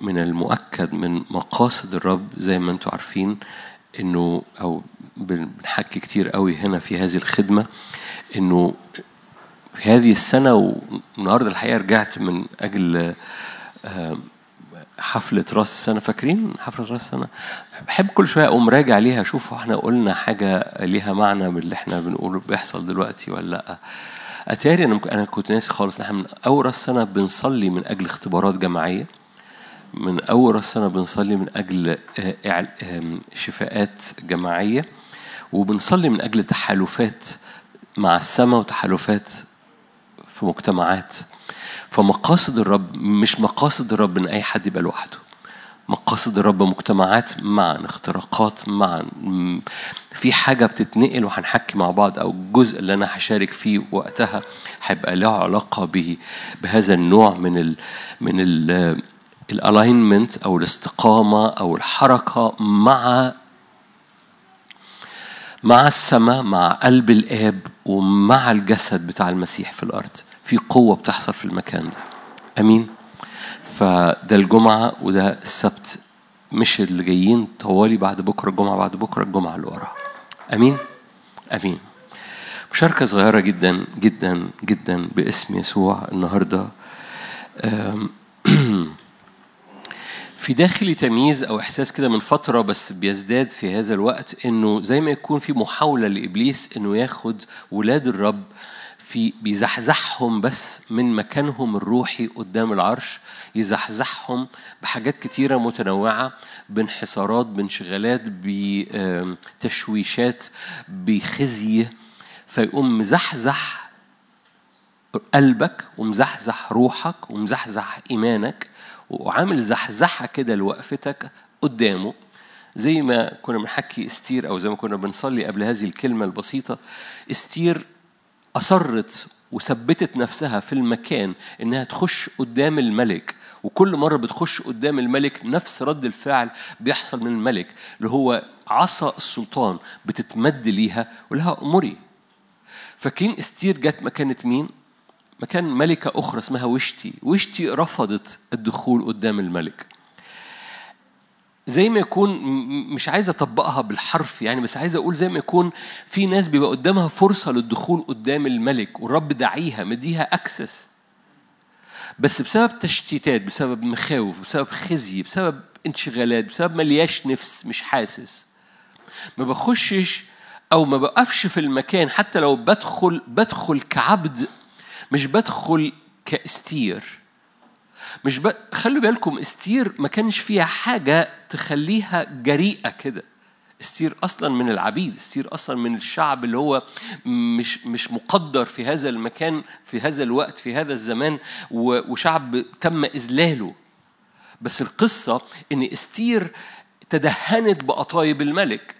من المؤكد من مقاصد الرب زي ما انتوا عارفين انه او بنحكي كتير قوي هنا في هذه الخدمة انه في هذه السنة والنهاردة الحقيقة رجعت من اجل حفلة راس السنة. فاكرين حفلة راس السنة؟ بحب كل شوية أقوم راجع ليها أشوف احنا قلنا حاجة ليها معنى باللي احنا بنقوله بيحصل دلوقتي ولا لأ. أتاري أنا كنت ناسي خالص. نحن من أول راس السنة بنصلي من أجل اختبارات جماعية، من أول راس السنة بنصلي من أجل شفاءات جماعية، وبنصلي من أجل تحالفات مع السماء وتحالفات في مجتمعات. فمقاصد الرب مش مقاصد الرب ان اي حد يبقى لوحده. مقاصد الرب مجتمعات معا، اختراقات معا، في حاجه بتتنقل وهنحكي مع بعض، او الجزء اللي انا هشارك فيه وقتها هيبقى له علاقه به بهذا النوع من الالاينمنت او الاستقامه او الحركه مع السماء، مع قلب الاب، ومع الجسد بتاع المسيح في الارض. في قوة بتحصل في المكان ده. أمين. فده الجمعة وده السبت، مش اللي جايين طوالي بعد بكرة الجمعة، بعد بكرة الجمعة اللي وراها. أمين أمين. مشاركة صغيرة جدا جدا جدا باسم يسوع النهاردة. في داخلي تمييز أو إحساس كده من فترة بس بيزداد في هذا الوقت، إنه زي ما يكون في محاولة لإبليس إنه ياخد ولاد الرب في بيزحزحهم بس من مكانهم الروحي قدام العرش، يزحزحهم بحاجات كتيرة متنوعة، بانحصارات، بانشغالات، بتشويشات، بخزي، فيقوم مزحزح قلبك ومزحزح روحك ومزحزح إيمانك وعامل زحزحة كده لوقفتك قدامه. زي ما كنا بنحكي استير، أو زي ما كنا بنصلي قبل هذه الكلمة البسيطة، استير أصرت وثبتت نفسها في المكان إنها تخش قدام الملك، وكل مرة بتخش قدام الملك نفس رد الفعل بيحصل من الملك، اللي هو عصا السلطان بتتمد ليها ولها أمري. فاكرين استير جت مكانة مين؟ مكان ملكة أخرى اسمها وشتي. وشتي رفضت الدخول قدام الملك. زي ما يكون، مش عايز أطبقها بالحرف يعني، بس عايز أقول زي ما يكون في ناس بيبقى قدامها فرصة للدخول قدام الملك، والرب دعيها مديها أكسس، بس بسبب تشتيتات، بسبب مخاوف، بسبب خزي، بسبب انشغالات، بسبب ملياش نفس، مش حاسس، ما بخشش أو ما بقفش في المكان. حتى لو بدخل كعبد، مش بدخل كاستير. خلوا بالكم استير ما كانش فيها حاجة تخليها جريئة كده. استير أصلا من العبيد، استير أصلا من الشعب اللي هو مش مقدر في هذا المكان، في هذا الوقت، في هذا الزمان، وشعب تم إذلاله. بس القصة إن استير تدهنت بقطايب الملك،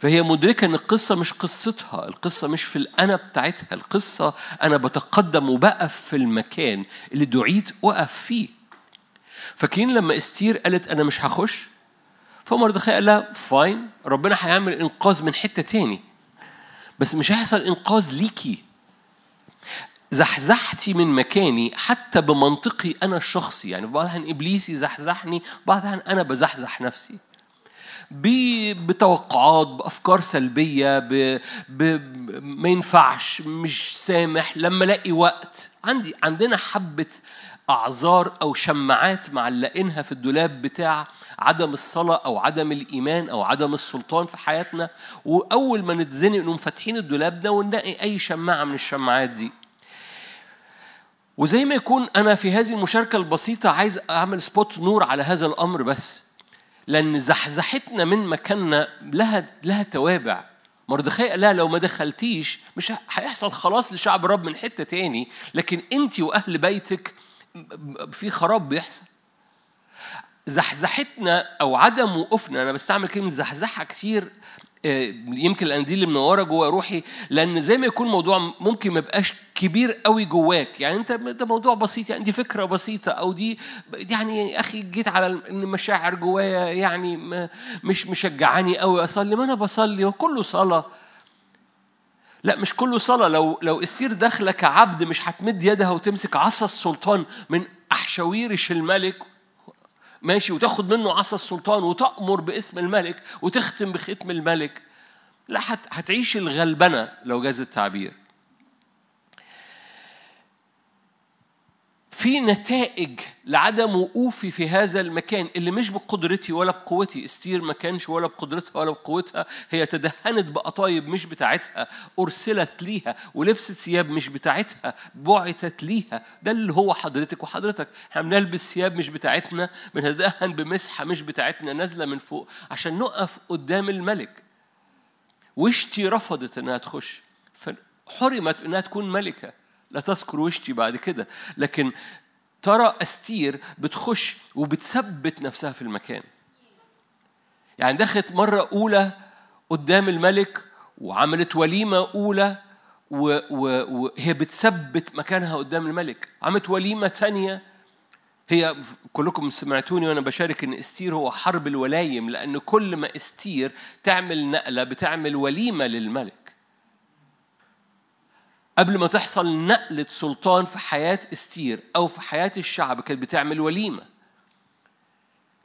فهي مدركة أن القصة مش قصتها، القصة مش في الأنا بتاعتها، القصة أنا بتقدم وبقف في المكان اللي دعيت وقف فيه. فكين لما استير قالت أنا مش هخش، فمردخاي قال لها فاين، ربنا هيعمل إنقاذ من حتة تاني، بس مش هيحصل إنقاذ ليكي. زحزحتي من مكاني حتى بمنطقي أنا الشخصي، يعني في بعضها أن إبليسي زحزحني، بعضها أن أنا بزحزح نفسي بتوقعات، بأفكار سلبية، ما ينفعش، مش سامح، لما لاقي وقت. عندنا حبة أعذار أو شماعات معلقينها في الدولاب بتاع عدم الصلاة أو عدم الإيمان أو عدم السلطان في حياتنا، وأول ما نتزنق إنهم فاتحين الدولاب ده ونلاقي أي شماعة من الشماعات دي. وزي ما يكون أنا في هذه المشاركة البسيطة عايز أعمل سبوت نور على هذا الأمر بس، لأن زحزحتنا من مكاننا لها توابع. مردخاي قال لها لو ما دخلتيش مش هيحصل خلاص لشعب الرب من حتة تاني، لكن انت وأهل بيتك في خراب بيحصل. زحزحتنا أو عدم وقفنا، أنا بستعمل كلمة زحزحة كتير، يمكن الأنديل اللي منورة جوا روحي، لأن زي ما يكون موضوع ممكن ما بقاش كبير قوي جواك، يعني أنت ده موضوع بسيط، يعني دي فكرة بسيطة، أو دي يعني أخي جيت على المشاعر جوايا، يعني مش مشجعاني قوي أصلي، ما أنا بصلي وكله صلاة. لا مش كله صلاة. لو السير داخلة كعبد مش هتمد يدها وتمسك عصا السلطان من أحشاويرش الملك ماشي، وتاخد منه عصا السلطان وتأمر باسم الملك وتختم بختم الملك. لا، هتعيش الغلبنة لو جاز التعبير. في نتائج لعدم وقوفي في هذا المكان اللي مش بقدرتي ولا بقوتي. استير ما كانش ولا بقدرتها ولا بقوتها، هي تدهنت بقطايب مش بتاعتها، أرسلت ليها، ولبست ثياب مش بتاعتها، بعتت ليها. ده اللي هو حضرتك وحضرتك، احنا بنلبس ثياب مش بتاعتنا، بنتدهن بمسحة مش بتاعتنا نازلة من فوق عشان نقف قدام الملك. وشتي رفضت انها تخش، فحرمت انها تكون ملكة. لا تذكر وشتي بعد كده. لكن ترى أستير بتخش وبتثبت نفسها في المكان. يعني دخلت مرة أولى قدام الملك وعملت وليمة أولى، وهي بتثبت مكانها قدام الملك. عملت وليمة تانية. هي كلكم سمعتوني وأنا بشارك إن أستير هو حرب الولايم، لأن كل ما أستير تعمل نقلة بتعمل وليمة للملك. قبل ما تحصل نقلة سلطان في حياة استير أو في حياة الشعب كانت بتعمل وليمة.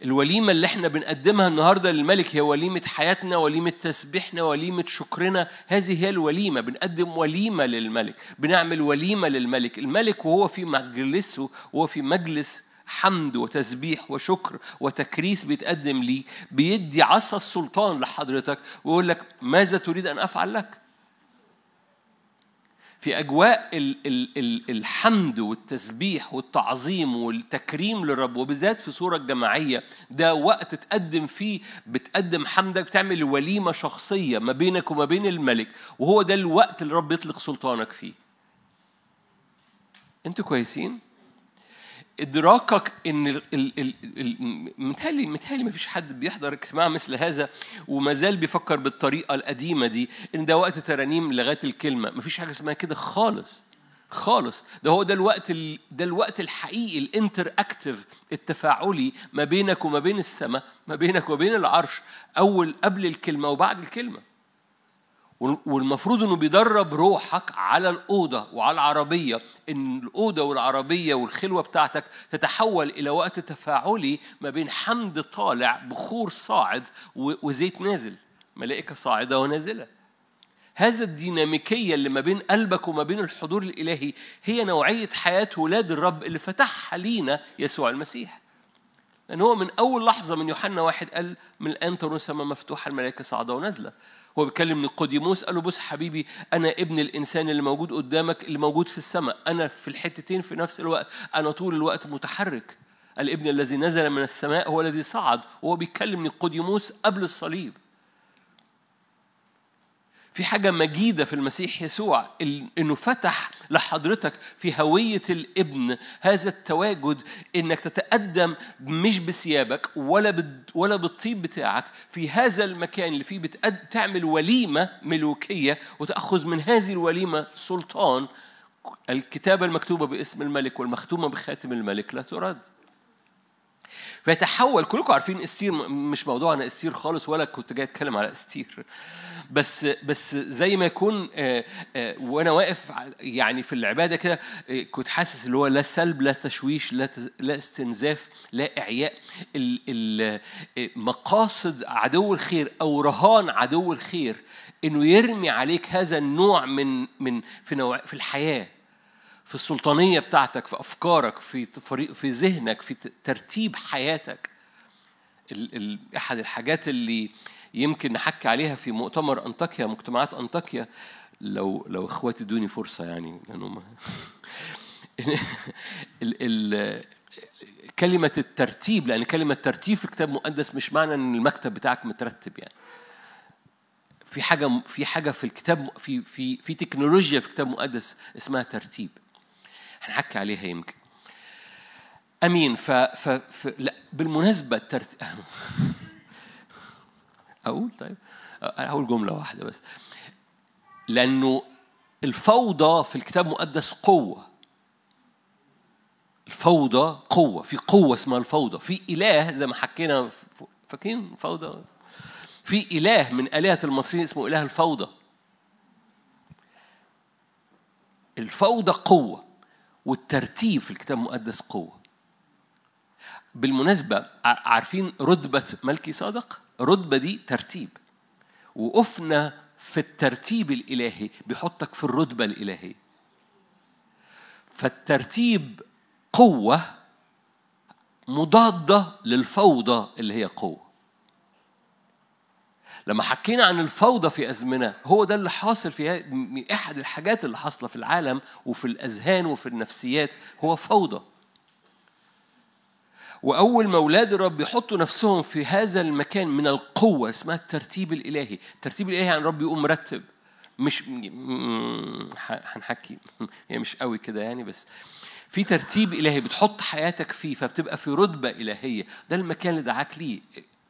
الوليمة اللي احنا بنقدمها النهاردة للملك هي وليمة حياتنا، وليمة تسبيحنا، وليمة شكرنا. هذه هي الوليمة. بنقدم وليمة للملك، بنعمل وليمة للملك. الملك وهو في مجلسه، وهو في مجلس حمد وتسبيح وشكر وتكريس بيتقدم ليه، بيدي عصا السلطان لحضرتك ويقول لك ماذا تريد أن أفعل لك؟ في أجواء الحمد والتسبيح والتعظيم والتكريم للرب، وبالذات في صورة جماعية، ده وقت تقدم فيه، بتقدم حمدك، بتعمل وليمة شخصية ما بينك وما بين الملك، وهو ده الوقت اللي الرب يطلق سلطانك فيه. أنتوا كويسين؟ إدراكك إن متهيألي ما فيش حد بيحضر اجتماع مثل هذا ومازال بيفكر بالطريقة القديمة دي، إن ده وقت ترانيم لغاية الكلمة. ما فيش حاجة اسمها كده خالص خالص. ده هو ده الوقت الحقيقي، الانتر اكتيف التفاعلي ما بينك وما بين السماء، ما بينك وبين العرش، أول قبل الكلمة وبعد الكلمة. والمفروض انه بيدرب روحك على الأوضة وعلى العربية، ان الأوضة والعربية والخلوة بتاعتك تتحول الى وقت تفاعلي ما بين حمد طالع، بخور صاعد، وزيت نازل، ملائكة صاعدة ونازلة. هذا الديناميكية اللي ما بين قلبك وما بين الحضور الإلهي هي نوعية حياة ولاد الرب اللي فتحها لينا يسوع المسيح. لأن هو من أول لحظة من يوحنا 1 قال من الآن ترون السماء مفتوحة، الملائكة صاعدة ونازلة. هو بيتكلم نيقوديموس قال له بص حبيبي، أنا ابن الإنسان اللي موجود قدامك، اللي موجود في السماء، أنا في الحتتين في نفس الوقت، أنا طول الوقت متحرك. الابن الذي نزل من السماء هو الذي صعد. هو بيتكلم نيقوديموس قبل الصليب. في حاجة مجيدة في المسيح يسوع، إنه فتح لحضرتك في هوية الابن هذا التواجد، إنك تتقدم مش بثيابك ولا بالطيب بتاعك في هذا المكان اللي فيه تعمل وليمة ملوكية وتأخذ من هذه الوليمة سلطان. الكتابة المكتوبة باسم الملك والمختومة بخاتم الملك لا ترد. فيتحول. كلكم عارفين استير، مش موضوعنا استير خالص، ولا كنت جاي اتكلم على استير، بس زي ما يكون وانا واقف يعني في العباده كده كنت حاسس اللي هو لا سلب، لا تشويش، لا استنزاف، لا اعياء. مقاصد عدو الخير او رهان عدو الخير انه يرمي عليك هذا النوع من في الحياه، في السلطانية بتاعتك، في أفكارك، في ذهنك، في ترتيب حياتك. أحد الحاجات اللي يمكن نحكي عليها في مؤتمر أنطاكيا، مجتمعات أنطاكيا، لو إخواتي دوني فرصة يعني، لأنهم كلمة الترتيب، لأن كلمة ترتيب في الكتاب المقدس مش معنى أن المكتب بتاعك مترتب. يعني في حاجة في الكتاب، في تكنولوجيا في الكتاب المقدس اسمها ترتيب، هنحكي عليها يمكن. أمين. لا بالمناسبة أقول جملة واحدة بس، لأنه الفوضى في الكتاب المقدس قوة. الفوضى قوة، في قوة اسمها الفوضى، في إله زي ما حكينا فاكرين فوضى، في إله من آلهة المصريين اسمه إله الفوضى. الفوضى قوة، والترتيب في الكتاب المقدس قوة. بالمناسبة عارفين رتبة ملكي صادق؟ رتبة دي ترتيب، وقفنا في الترتيب الإلهي بيحطك في الرتبة الإلهية. فالترتيب قوة مضادة للفوضى اللي هي قوة. لما حكينا عن الفوضى في أزمنة، هو ده اللي حاصل فيها. أحد الحاجات اللي حاصلة في العالم وفي الأذهان وفي النفسيات هو فوضى. وأول ما أولاد الرب يحطوا نفسهم في هذا المكان من القوة اسمها الترتيب الإلهي. الترتيب الإلهي عن رب يقوم مرتب، مش هنحكي يعني مش قوي كده يعني، بس في ترتيب إلهي بتحط حياتك فيه، فبتبقى في رتبة إلهية. ده المكان اللي دعاك ليه.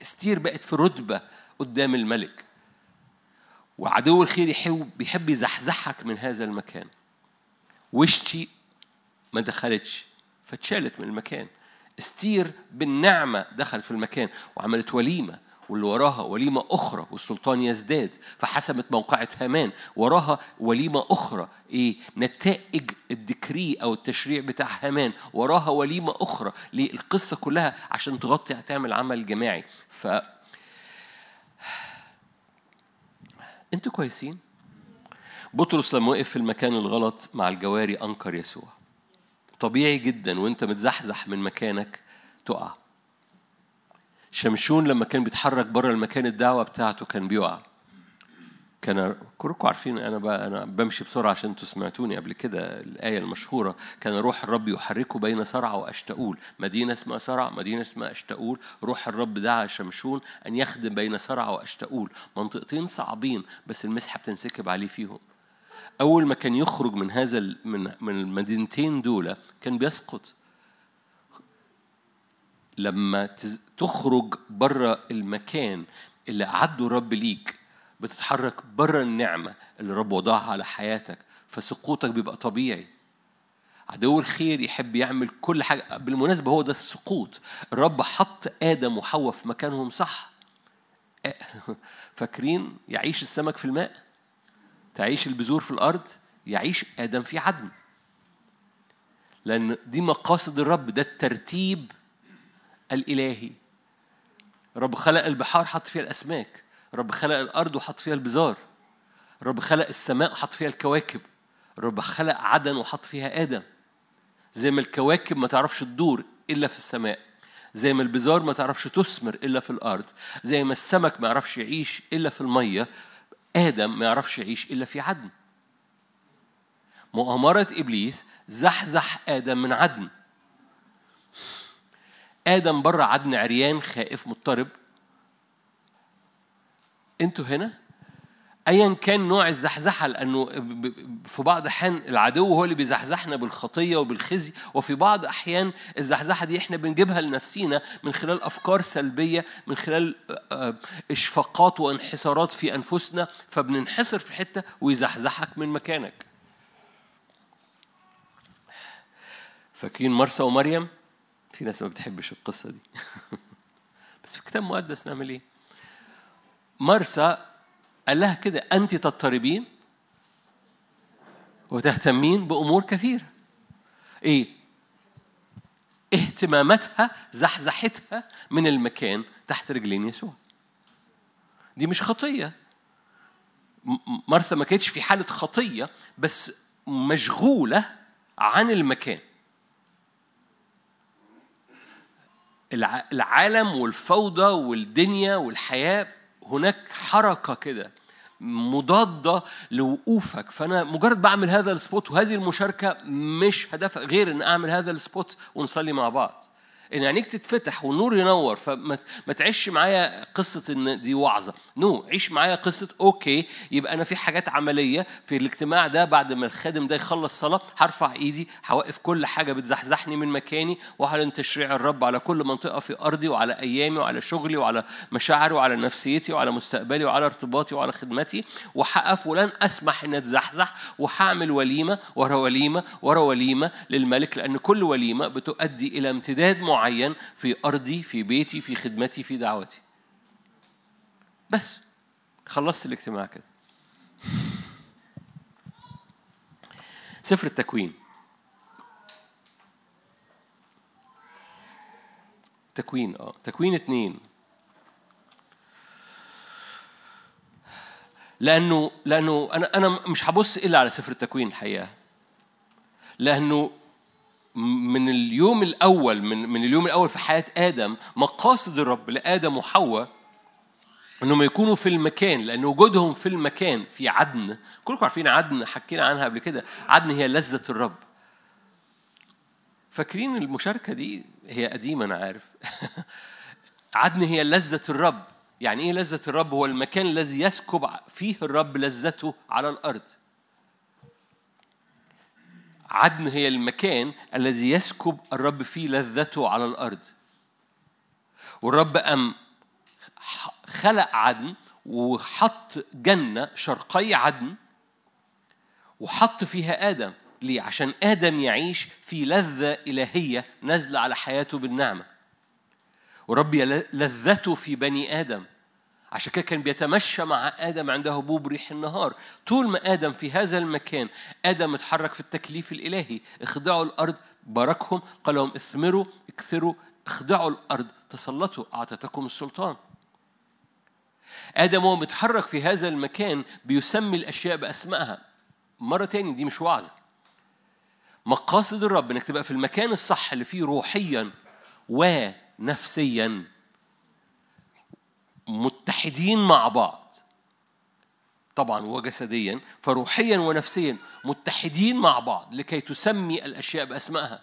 استير بقت في رتبة قدام الملك، وعدو الخير بيحب يزحزحك من هذا المكان. وشتي ما دخلتش فتشالت من المكان. استير بالنعمة دخل في المكان وعملت وليمة، واللي وراها وليمة أخرى، والسلطان يزداد. فحسمت موقعة هامان، وراها وليمة أخرى. إيه نتائج الدكري أو التشريع بتاع هامان، وراها وليمة أخرى. ليه؟ القصة كلها عشان تغطي، تعمل عمل جماعي. أنتوا كويسين؟ بطرس لما وقف في المكان الغلط مع الجواري أنكر يسوع. طبيعي جداً وإنت متزحزح من مكانك تقع. شمشون لما كان بيتحرك بره المكان الدعوة بتاعته كان بيقع. كان كلكم عارفين، أنا بمشي بسرعة عشان أنتوا سمعتوني قبل كده الآية المشهورة. كان روح الرب يحركه بين صرعة وأشتاؤول، مدينة اسمها صرعة، مدينة اسمها أشتاؤول. روح الرب دعا شمشون أن يخدم بين صرعة وأشتاؤول، منطقتين صعبين بس المسحة بتنسكب عليه فيهم. أول ما كان يخرج من هذا من المدينتين دولة كان بيسقط. لما تخرج بره المكان اللي عدوا الرب ليك، بتتحرك بره النعمة اللي الرب وضعها على حياتك، فسقوطك بيبقى طبيعي. عدو الخير يحب يعمل كل حاجة. بالمناسبة هو ده السقوط. الرب حط آدم وحواء في مكانهم صح. فاكرين يعيش السمك في الماء، تعيش البذور في الأرض، يعيش آدم في عدن. لأن دي مقاصد الرب، ده الترتيب الإلهي. رب خلق البحار حط فيها الأسماك، رب خلق الأرض وحط فيها البذار، رب خلق السماء وحط فيها الكواكب، رب خلق عدن وحط فيها آدم. زي ما الكواكب ما تعرفش تدور إلا في السماء، زي ما البذار ما تعرفش تثمر إلا في الأرض، زي ما السمك ما يعرفش يعيش إلا في المية، آدم ما يعرفش يعيش إلا في عدن. مؤامرة إبليس زحزح آدم من عدن. آدم بره عدن، عريان خائف مضطرب. أنتوا هنا أيا كان نوع الزحزحة، لأنه في بعض أحيان العدو هو اللي بيزحزحنا بالخطية وبالخزي، وفي بعض أحيان الزحزحة دي إحنا بنجيبها لنفسينا من خلال أفكار سلبية، من خلال إشفاقات وانحسارات في أنفسنا، فبننحسر في حتة ويزحزحك من مكانك. فاكرين مرسى ومريم؟ في ناس ما بتحبش القصة دي. بس في كتاب مقدس نعمل إيه؟ مرسى قال لها كده: أنت تضطربين وتهتمين بأمور كثيرة. إيه؟ اهتماماتها زحزحتها من المكان تحت رجلين يسوع. دي مش خطية. مرثا ما كانتش في حالة خطية، بس مشغولة عن المكان. العالم والفوضى والدنيا والحياة هناك حركة كده مضادة لوقوفك. فأنا مجرد بعمل هذا السبوت، وهذه المشاركة مش هدف غير أن أعمل هذا السبوت ونصلي مع بعض، إن عينيك تتفتح والنور ينور. فما تعيش معايا قصة إن دي وعظة، نو، عيش معايا قصة أوكي يبقى أنا في حاجات عملية في الاجتماع ده. بعد ما الخادم ده يخلص صلاة هرفع إيدي، هوقف كل حاجة بتزحزحني من مكاني، وهعلن تشريع الرب على كل منطقة في أرضي وعلى أيامي وعلى شغلي وعلى مشاعري وعلى نفسيتي وعلى مستقبلي وعلى ارتباطي وعلى خدمتي، وهقف ولن أسمح إن أتزحزح، وهعمل وليمة ورا وليمة ورا وليمة للملك، لأن كل وليمة بتؤدي إلى امتداد معين في أرضي، في بيتي، في خدمتي، في دعوتي. بس خلصت الاجتماع كده. سفر التكوين تكوين تكوين 2. لأنه أنا مش هبص إلا على سفر التكوين الحقيقة، لأنه من اليوم الأول من اليوم الأول في حياة آدم مقاصد الرب لآدم وحواء أنهم يكونوا في المكان، لأن وجودهم في المكان في عدن. كلكم عارفين عدن، حكينا عنها قبل كده. عدن هي لذة الرب. فاكرين المشاركة دي هي قديمة أنا عارف. عدن هي لذة الرب. يعني إيه لذة الرب؟ هو المكان الذي يسكب فيه الرب لذته على الأرض. عدن هي المكان الذي يسكب الرب فيه لذته على الأرض. والرب خلق عدن وحط جنة شرقي عدن وحط فيها آدم. ليه؟ عشان آدم يعيش في لذة إلهية نازلة على حياته بالنعمة. ورب لذته في بني آدم، عشان كده كان بيتمشى مع آدم عند هبوب ريح النهار. طول ما آدم في هذا المكان، آدم اتحرك في التكليف الإلهي. اخضعوا الأرض، باركهم، قال لهم اثمروا اكثروا، اخضعوا الأرض، تسلطوا، أعطتكم السلطان. آدم وهو متحرك في هذا المكان بيسمي الأشياء بأسمائها. مرة تاني دي مش وعظة. مقاصد الرب إنك تبقى في المكان الصح اللي فيه روحياً ونفسياً متحدين مع بعض، طبعاً وجسدياً، فروحياً ونفسياً متحدين مع بعض لكي تسمي الأشياء بأسمائها.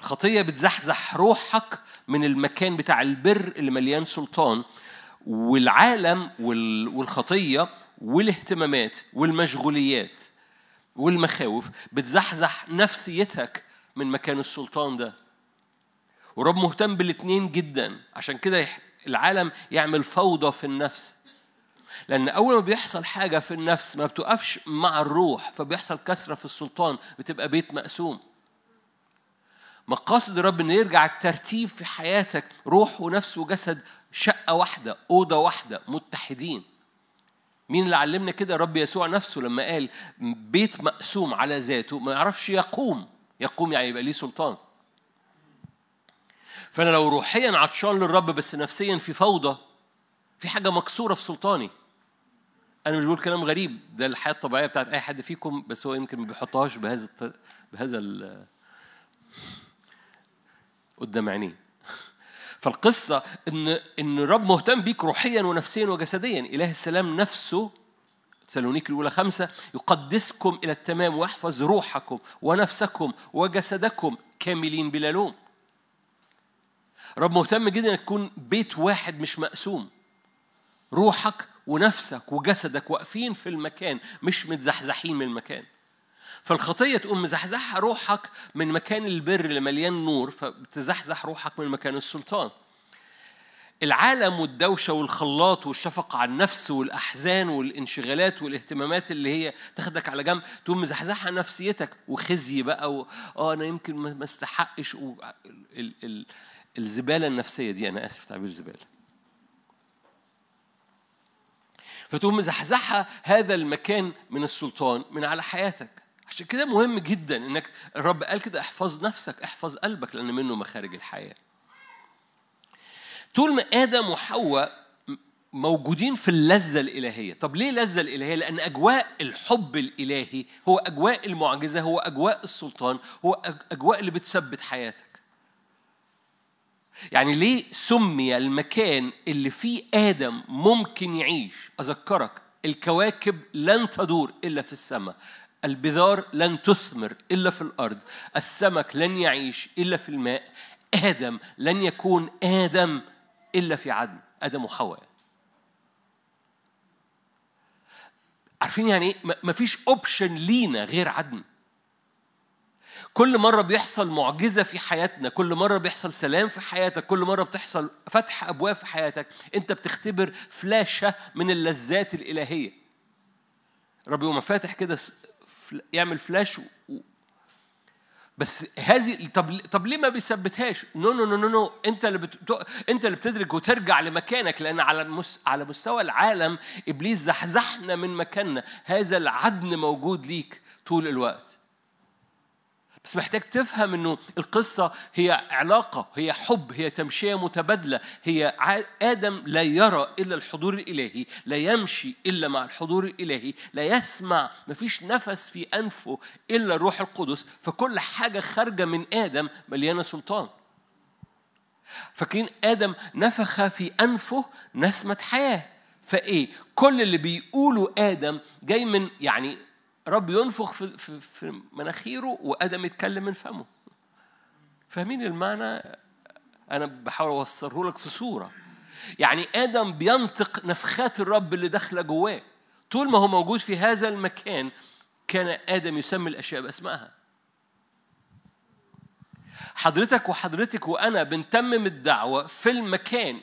الخطية بتزحزح روحك من المكان بتاع البر اللي مليان سلطان، والعالم والخطية والاهتمامات والمشغوليات والمخاوف بتزحزح نفسيتك من مكان السلطان ده. ورب مهتم بالاتنين جدا، عشان كده العالم يعمل فوضى في النفس، لأن أول ما بيحصل حاجة في النفس ما بتقفش مع الروح، فبيحصل كسرة في السلطان، بتبقى بيت مقسوم. مقاصد الرب إن يرجع الترتيب في حياتك، روح ونفس وجسد، شقة واحدة، أوضة واحدة، متحدين. مين اللي علمنا كده؟ رب يسوع نفسه لما قال بيت مقسوم على ذاته ما يعرفش يقوم. يقوم يعني يبقى ليه سلطان. فأنا لو روحياً عطشان للرب بس نفسياً في فوضى، في حاجة مكسورة في سلطاني. أنا مش بقول كلام غريب، ده الحياة الطبيعية بتاعت أي حد فيكم، بس هو يمكن ما بيحطهاش بهذا قدام عينيه. فالقصة إن الرب مهتم بيك روحياً ونفسياً وجسدياً. إله السلام نفسه، تسالونيك الأولى 5، يقدسكم إلى التمام ويحفظ روحكم ونفسكم وجسدكم كاملين بلا لوم. رب مهتم جداً أن تكون بيت واحد مش مقسوم، روحك ونفسك وجسدك واقفين في المكان، مش متزحزحين من المكان. فالخطية تقوم مزحزحة روحك من مكان البر اللي مليان نور، فبتزحزح روحك من مكان السلطان. العالم والدوشة والخلاط والشفقة على النفس والأحزان والانشغالات والاهتمامات اللي هي تاخدك على جنب، تقوم مزحزحة نفسيتك وخزي بقى أنا يمكن ما استحقش الزبالة النفسية دي. أنا آسف تعبير زبالة. فتقوم مزحزحة هذا المكان من السلطان من على حياتك. عشان كده مهم جدا انك الرب قال كده احفظ نفسك، احفظ قلبك، لان منه مخارج الحياة. طول ما آدم وحواء موجودين في اللذة الإلهية. طب ليه اللذة الإلهية؟ لان اجواء الحب الإلهي هو اجواء المعجزة، هو اجواء السلطان، هو اجواء اللي بتثبت حياتك. يعني ليه سمي المكان اللي فيه آدم ممكن يعيش؟ أذكرك الكواكب لن تدور إلا في السماء، البذار لن تثمر إلا في الأرض، السمك لن يعيش إلا في الماء، آدم لن يكون آدم إلا في عدن. آدم وحواء. عارفين يعني مفيش أوبشن لينا غير عدن. كل مرة بيحصل معجزة في حياتنا، كل مرة بيحصل سلام في حياتك، كل مرة بتحصل فتح أبواب في حياتك، أنت بتختبر فلاشة من اللذات الإلهية. ربي وما فاتح كده يعمل فلاش بس هذه. طب ليه ما بيثبتهاش؟ نو أنت اللي بتدرك وترجع لمكانك، لأن على مستوى العالم إبليس زحزحنا من مكاننا. هذا العدن موجود ليك طول الوقت، بس محتاج تفهم إنه القصة هي علاقة، هي حب، هي تمشية متبادلة. هي آدم لا يرى إلا الحضور الإلهي، لا يمشي إلا مع الحضور الإلهي، لا يسمع، مفيش نفس في أنفه إلا الروح القدس. فكل حاجة خارجة من آدم مليانة سلطان. فاكرين آدم نفخ في أنفه نسمة حياة، فإيه؟ كل اللي بيقوله آدم جاي من يعني رب ينفخ في مناخيره وآدم يتكلم من فمه. فاهمين المعنى؟ أنا بحاول أوصله لك في صورة. يعني آدم بينطق نفخات الرب اللي داخله جواه. طول ما هو موجود في هذا المكان كان آدم يسمي الأشياء بأسمائها. حضرتك وحضرتك وأنا بنتمم الدعوة في المكان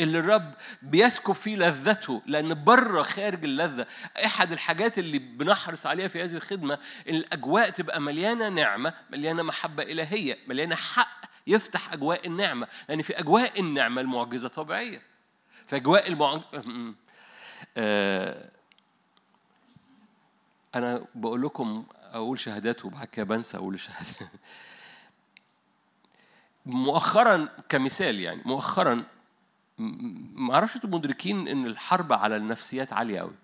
اللي الرب بيسكب فيه لذته، لأن بره خارج اللذة. أحد الحاجات اللي بنحرص عليها في هذه الخدمة إن الأجواء تبقى مليانة نعمة، مليانة محبة إلهية، مليانة حق يفتح أجواء النعمة، لأن في أجواء النعمة المعجزة طبيعية. في أجواء أنا بقول لكم أقول شهادات وبعد كده بنسى أقول شهادات. مؤخرا كمثال، يعني مؤخرا ما اعرفش انتم مدركين ان الحرب على النفسيات عاليه قوي.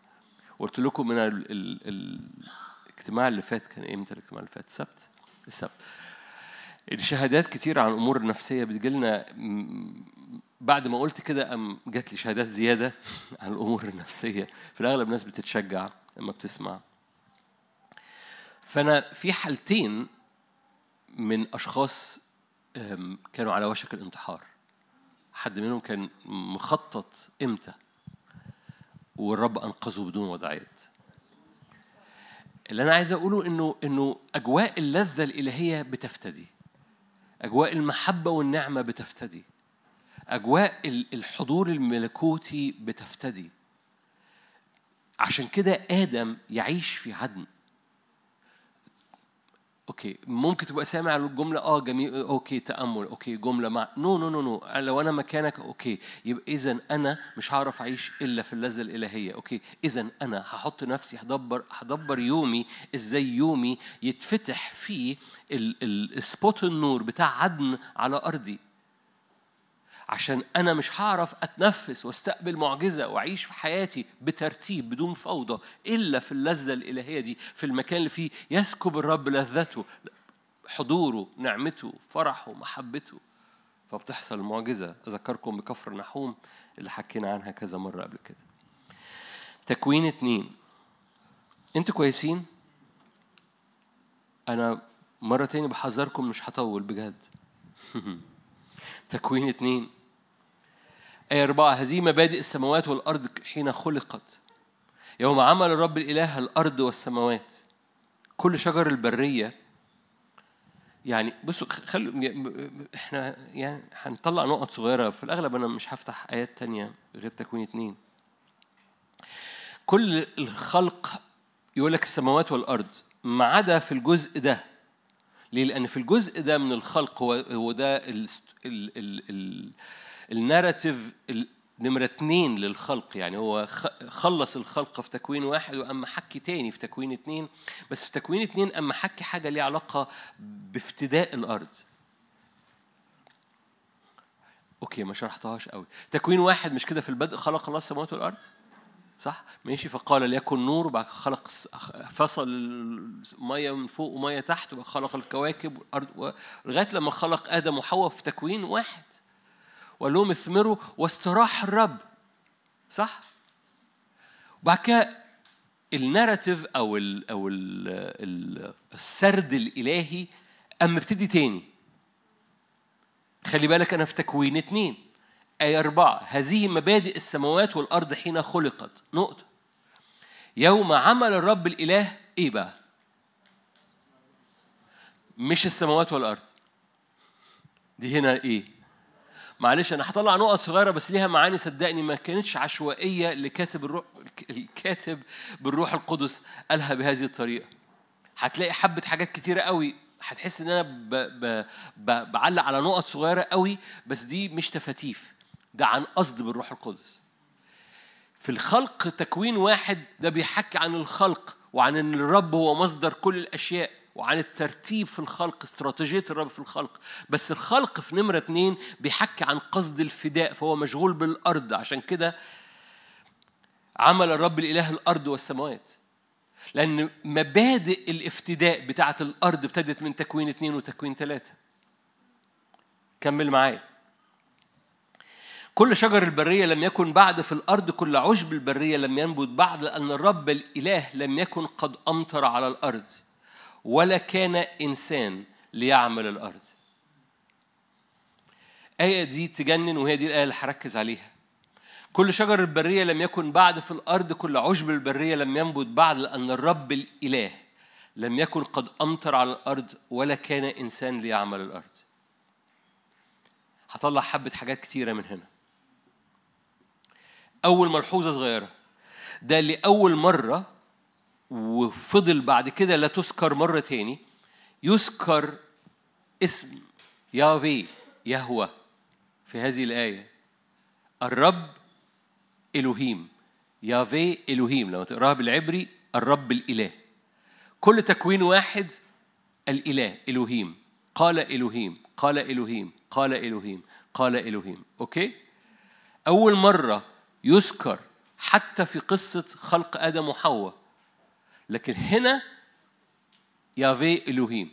قلت لكم من الاجتماع اللي فات، كان امتى الاجتماع اللي فات؟ السبت. الشهادات كتير عن امور نفسيه بتجيلنا. بعد ما قلت كده جات لي شهادات زياده عن الامور النفسيه. في الاغلب ناس بتتشجع لما بتسمع. فانا في حالتين من اشخاص كانوا على وشك الانتحار. حد منهم كان مخطط إمتى، والرب أنقذه بدون وضعيات. اللي أنا عايز أقوله إنه أجواء اللذة الإلهية بتفتدي، أجواء المحبة والنعمة بتفتدي، أجواء الحضور الملكوتي بتفتدي. عشان كده آدم يعيش في عدن. اوكي، ممكن تبقى سامع الجمله جميل، اوكي تامل، اوكي جمله مع نو نو نو نو. لو انا مكانك اوكي، يبقى اذا انا مش هعرف اعيش الا في اللذه الالهيه. اوكي، اذا انا هحط نفسي، هدبر يومي ازاي، يومي يتفتح فيه السبوت النور بتاع عدن على ارضي، عشان انا مش هعرف اتنفس واستقبل معجزه واعيش في حياتي بترتيب بدون فوضى الا في اللذه الالهيه دي، في المكان اللي فيه يسكب الرب لذته، حضوره، نعمته، فرحه، محبته. فبتحصل المعجزه. اذكركم بكفر نحوم اللي حكينا عنها كذا مره قبل كده. تكوين 2. انتوا كويسين؟ انا مره تاني بحذركم، مش هطول بجد. تكوين 2 آية 4: هذه مبادئ السماوات والأرض حين خلقت، يوم عمل الرب الإله الأرض والسماوات. كل شجر البرية، يعني بصوا احنا يعني هنطلع نقط صغيرة. في الأغلب أنا مش هفتح آيات تانية غير تكوين 2. كل الخلق يقول لك السماوات والأرض، ما عدا في الجزء ده. ليه؟ لأن في الجزء ده من الخلق هو ده الناراتيف نمرة 2 للخلق. يعني هو خلص الخلق في تكوين 1، وأما حكي تاني في تكوين 2. بس في تكوين 2 أما حكي حاجة ليها علاقة بافتداء الأرض. أوكي، ما شرحتهاش قوي. تكوين 1 مش كده؟ في البدء خلق الله السماوات والأرض، صح؟ ماشي. فقال ليكن نور، وبعد خلق، فصل مية من فوق ومية تحت، وبعد خلق الكواكب والأرض، لغاية لما خلق آدم وحواء في تكوين 1. وقال لهم اثمروا، واستراح الرب، صح؟ وبعد كده الناراتيف أو السرد الإلهي أما ابتدي تاني. خلي بالك أنا في تكوين 2 آية 4: هذه مبادئ السماوات والأرض حين خلقت، نقطة. يوم عمل الرب الإله إيه بقى؟ مش السماوات والأرض دي هنا إيه؟ معلش أنا هطلع نقط صغيرة بس ليها معاني، صدقني ما كانتش عشوائية. الكاتب بالروح القدس قالها بهذه الطريقة. هتلاقي حبة حاجات كتيرة قوي، هتحس إن أنا بعلق على نقط صغيرة قوي، بس دي مش تفاتيف، ده عن قصد بالروح القدس. في الخلق تكوين 1 ده بيحكي عن الخلق، وعن ان الرب هو مصدر كل الاشياء، وعن الترتيب في الخلق، استراتيجية الرب في الخلق. بس الخلق في نمرة 2 بيحكي عن قصد الفداء، فهو مشغول بالأرض. عشان كده عمل الرب الإله الأرض والسماوات، لأن مبادئ الافتداء بتاعة الأرض ابتدت من تكوين 2 وتكوين 3. كمل معايا. كل شجر البرية لم يكن بعد في الأرض، كل عشب البرية لم ينبت بعد، لأن الرب الإله لم يكن قد أمطر على الأرض، ولا كان إنسان ليعمل الأرض. آية دي تجنن، وهي دي الآية اللي هركز عليها. كل شجر البرية لم يكن بعد في الأرض، كل عشب البرية لم ينبت بعد، لأن الرب الإله لم يكن قد أمطر على الأرض، ولا كان إنسان ليعمل الأرض. هطلع حبة حاجات كتيرة من هنا. أول ملحوظة صغيرة، ده لأول مرة وفضل بعد كده لا تذكر مرة تاني، يذكر اسم يهوه يهوه في هذه الآية. الرب إلهيم، يهوه إلهيم، لما تقراها بالعبري الرب الإله. كل تكوين واحد الإله، إلهيم، قال إلهيم، قال إلهيم، قال إلهيم، قال إلهيم. أوكي؟ أول مرة يذكر حتى في قصة خلق آدم وحواء، لكن هنا يهوه إلهيم.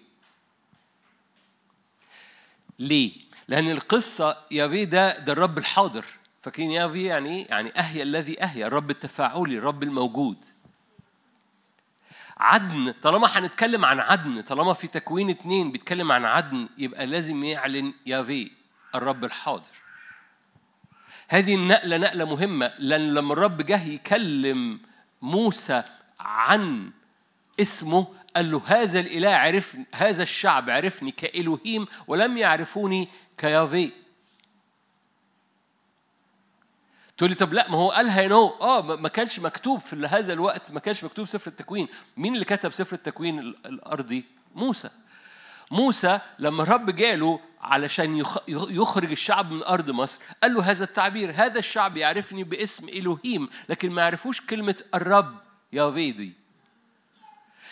ليه؟ لأن القصة يهوه ده الرب الحاضر. فاكرين يهوه يعني أهيا الذي أهيا، الرب التفاعلي، الرب الموجود. عدن، طالما هنتكلم عن عدن، طالما في تكوين 2 بيتكلم عن عدن، يبقى لازم يعلن يهوه الرب الحاضر. هذه النقلة نقلة مهمة، لأن لما الرب جه يكلم موسى عن اسمه قال له هذا الإله عرفني، هذا الشعب عرفني كإلهيم ولم يعرفوني كيهوه. تقول لي طب لا، ما هو قالها هنا، ما كانش مكتوب في هذا الوقت، ما كانش مكتوب سفر التكوين. مين اللي كتب سفر التكوين الأرضي؟ موسى لما الرب جاله علشان يخرج الشعب من أرض مصر قال له هذا التعبير، هذا الشعب يعرفني باسم إلهيم لكن ما يعرفوش كلمة الرب يهوه. دي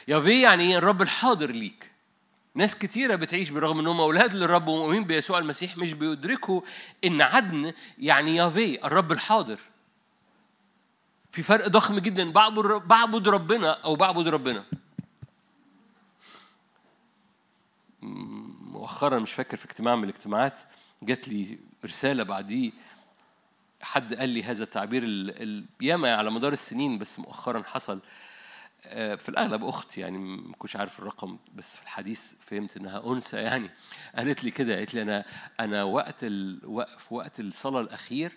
يهوه يعني الرب الحاضر ليك. ناس كتيرة بتعيش برغم أنهم أولاد للرب ومؤمنين بيسوع المسيح مش بيدركوا أن عدن يعني يهوه الرب الحاضر. في فرق ضخم جدا، بعبد ربنا أو بعبد ربنا. مؤخرا مش فاكر في اجتماع من الاجتماعات جات لي رسالة بعديه، حد قال لي هذا التعبير ياما على مدار السنين، بس مؤخرا حصل. في الأغلب أخت، يعني ما كنتش عارف الرقم بس في الحديث فهمت إنها أنثى، يعني قالت لي كده، قالت لي أنا وقت الصلاة الأخير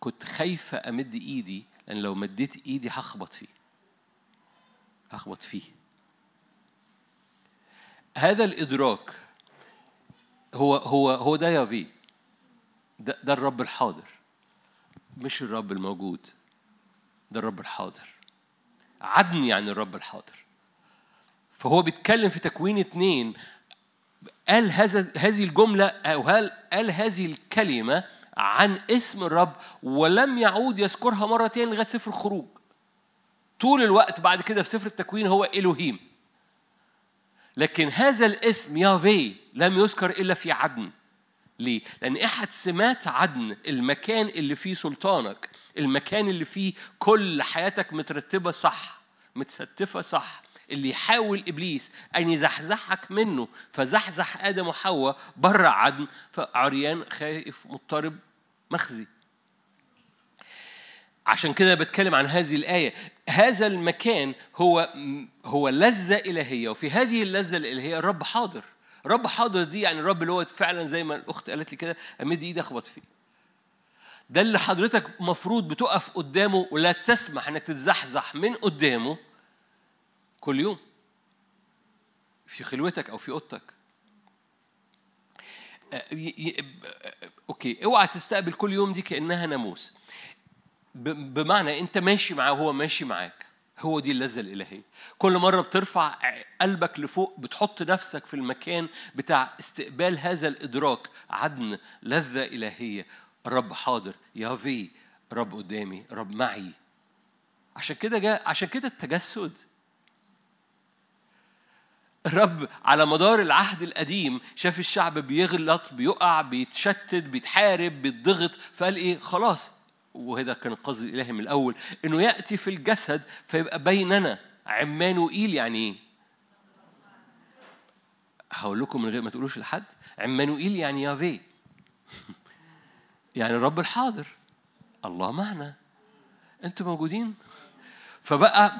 كنت خايفة أمد إيدي، لأن لو مديت إيدي هخبط فيه. هذا الإدراك هو ده يهوه، ده الرب الحاضر، مش الرب الموجود، ده الرب الحاضر. عدن يعني الرب الحاضر. فهو بيتكلم في تكوين 2 قال هذه الجملة أو قال هذه الكلمة عن اسم الرب، ولم يعود يذكرها مرة تاني لغاية سفر الخروج. طول الوقت بعد كده في سفر التكوين هو إلهيم، لكن هذا الاسم يهوه لم يذكر إلا في عدن. ليه؟ لأن أحد سمات عدن المكان اللي فيه سلطانك، المكان اللي فيه كل حياتك مترتبة صح، متستفة صح، اللي يحاول إبليس أن يزحزحك منه، فزحزح آدم وحواء برا عدن، فعريان خائف مضطرب مخزي. عشان كده بتكلم عن هذه الآية. هذا المكان هو لذة إلهية، وفي هذه اللذة الإلهية الرب حاضر. رب حاضر دي يعني الرب اللي هو فعلا زي ما الأخت قالت لي كده، أمد إيدي أخبط فيه. ده اللي حضرتك مفروض بتقف قدامه ولا تسمح أنك تتزحزح من قدامه كل يوم في خلوتك أو في أوضتك. أوكي، اوعى تستقبل كل يوم دي كأنها ناموس، بمعنى أنت ماشي معاه هو ماشي معاك. هو دي اللذة الإلهية. كل مرة بترفع قلبك لفوق بتحط نفسك في المكان بتاع استقبال هذا الإدراك، عدن، لذة إلهية، الرب حاضر، يهوه رب قدامي، رب معي. عشان كده التجسد، الرب على مدار العهد القديم شاف الشعب بيغلط، بيقع، بيتشتت، بيتحارب، بيتضغط، فقال إيه؟ خلاص. وهذا كان القصد الإلهي من الأول، إنه يأتي في الجسد فيبقى بيننا عمان وإيل. يعني إيه؟ هقول لكم من غير ما تقولوش لحد. عمان وإيل يعني يافي، يعني الرب الحاضر، الله معنا، أنتم موجودين. فبقى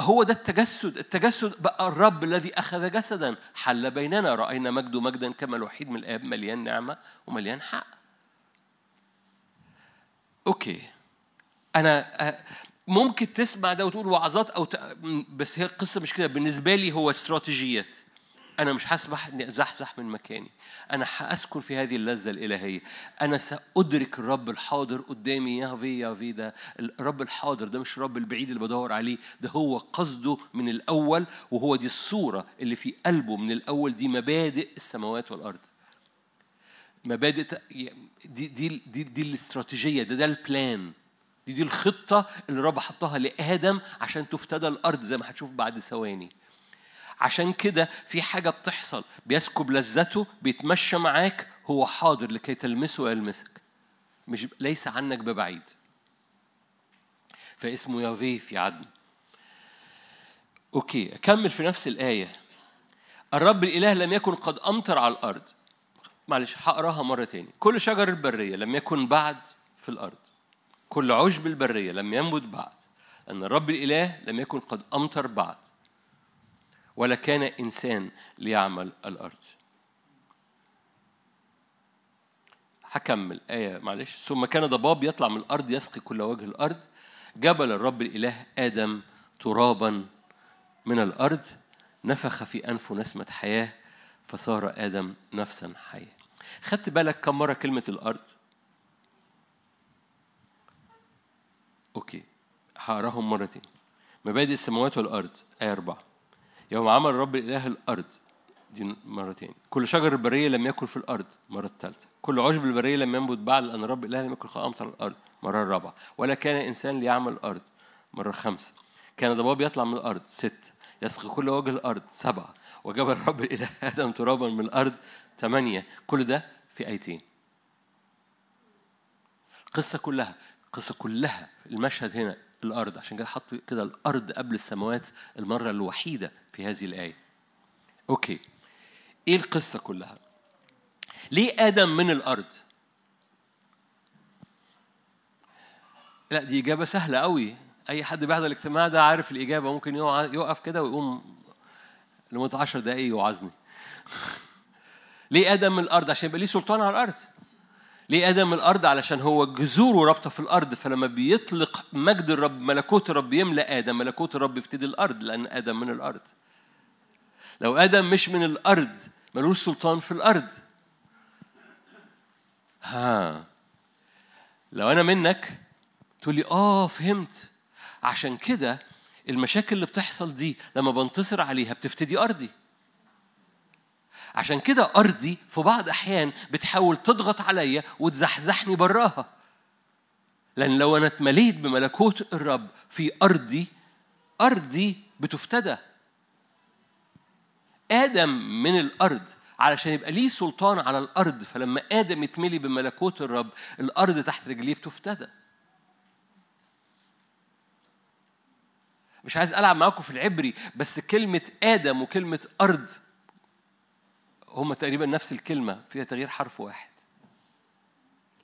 هو ده التجسد. التجسد بقى الرب الذي أخذ جسدا حل بيننا، رأينا مجده مجدا كما الوحيد من الآب مليان نعمة ومليان حق. أوكي، أنا ممكن تسمع ده وتقول وعظات أو بس هي القصة مش كده. بالنسبة لي هو استراتيجيات. أنا مش هسمح إني أزحزح من مكاني، أنا هأسكن في هذه اللذة الإلهية، أنا سأدرك الرب الحاضر قدامي. يا في ده الرب الحاضر، ده مش الرب البعيد اللي بدور عليه، ده هو قصده من الأول، وهو دي الصورة اللي في قلبه من الأول، دي مبادئ السماوات والأرض، مبادئ دي الاستراتيجية، ده البلان، دي الخطة اللي الرب حطها لآدم عشان تفتدى الأرض زي ما هتشوف بعد ثواني. عشان كده في حاجة بتحصل، بيسكب لذته، بيتمشى معاك، هو حاضر لكي تلمسه ويلمسك، مش ليس عنك ببعيد، فاسمه يافي في عدن. أوكي، أكمل في نفس الآية. الرب الإله لم يكن قد أمطر على الأرض. معلش هقراها مرة تاني. كل شجر البرية لم يكن بعد في الأرض، كل عشب البرية لم ينبت بعد، أن الرب الإله لم يكن قد أمطر بعد، ولا كان إنسان ليعمل الأرض. هكمل آية معلش. ثم كان ضباب يطلع من الأرض يسقي كل وجه الأرض، جبل الرب الإله آدم ترابا من الأرض، نفخ في أنفه نسمة حياة فصار آدم نفسا حية. خدت بالك كم مرة كلمة الأرض؟ أوكي، هقراهم مرتين. مبادئ السماوات والأرض، آية 4، يوم عمل الرب الإله الأرض، دي مرتين. كل شجر البرية لم يكن في الأرض، مرة الثالثة. كل عشب البرية لم ينبت بعد، لأن الرب الإله لم يكن قد أمطر الأرض، مرة الرابعة. ولا كان إنسان ليعمل الأرض، مرة الخامسة. كان ضباب يطلع من الأرض، 6، يسقي كل وجه الأرض، 7، وجبل الرب الإله آدم ترابا من الأرض، 8. كل ده في آيتين. القصة كلها المشهد هنا الأرض، عشان كده حط كده الأرض قبل السماوات المرة الوحيدة في هذه الآية. أوكي، إيه القصة كلها؟ ليه آدم من الأرض؟ لا، دي إجابة سهلة قوي، أي حد بيحضر الاجتماع ده عارف الإجابة، ممكن يقف كده ويقوم لمدة 10 دقايق يوعظني. ليه آدم من الأرض؟ عشان يبقى ليه سلطان على الأرض. ليه آدم من الأرض؟ علشان هو جذوره رابطة في الأرض، فلما بيطلق مجد الرب، ملكوت الرب يملأ آدم، ملكوت الرب يفتدي الأرض، لأن آدم من الأرض. لو آدم مش من الأرض ملوش سلطان في الأرض. لو أنا منك تقول لي فهمت، عشان كده المشاكل اللي بتحصل دي لما بنتصر عليها بتفتدي أرضي. عشان كده أرضي في بعض أحيان بتحاول تضغط عليا وتزحزحني براها، لأن لو أنا اتمليت بملكوت الرب في أرضي بتفتدى. آدم من الأرض علشان يبقى ليه سلطان على الأرض، فلما آدم يتملي بملكوت الرب الأرض تحت رجليه بتفتدى. مش عايز ألعب معاكم في العبري، بس كلمة آدم وكلمة أرض هما تقريبا نفس الكلمة، فيها تغيير حرف واحد،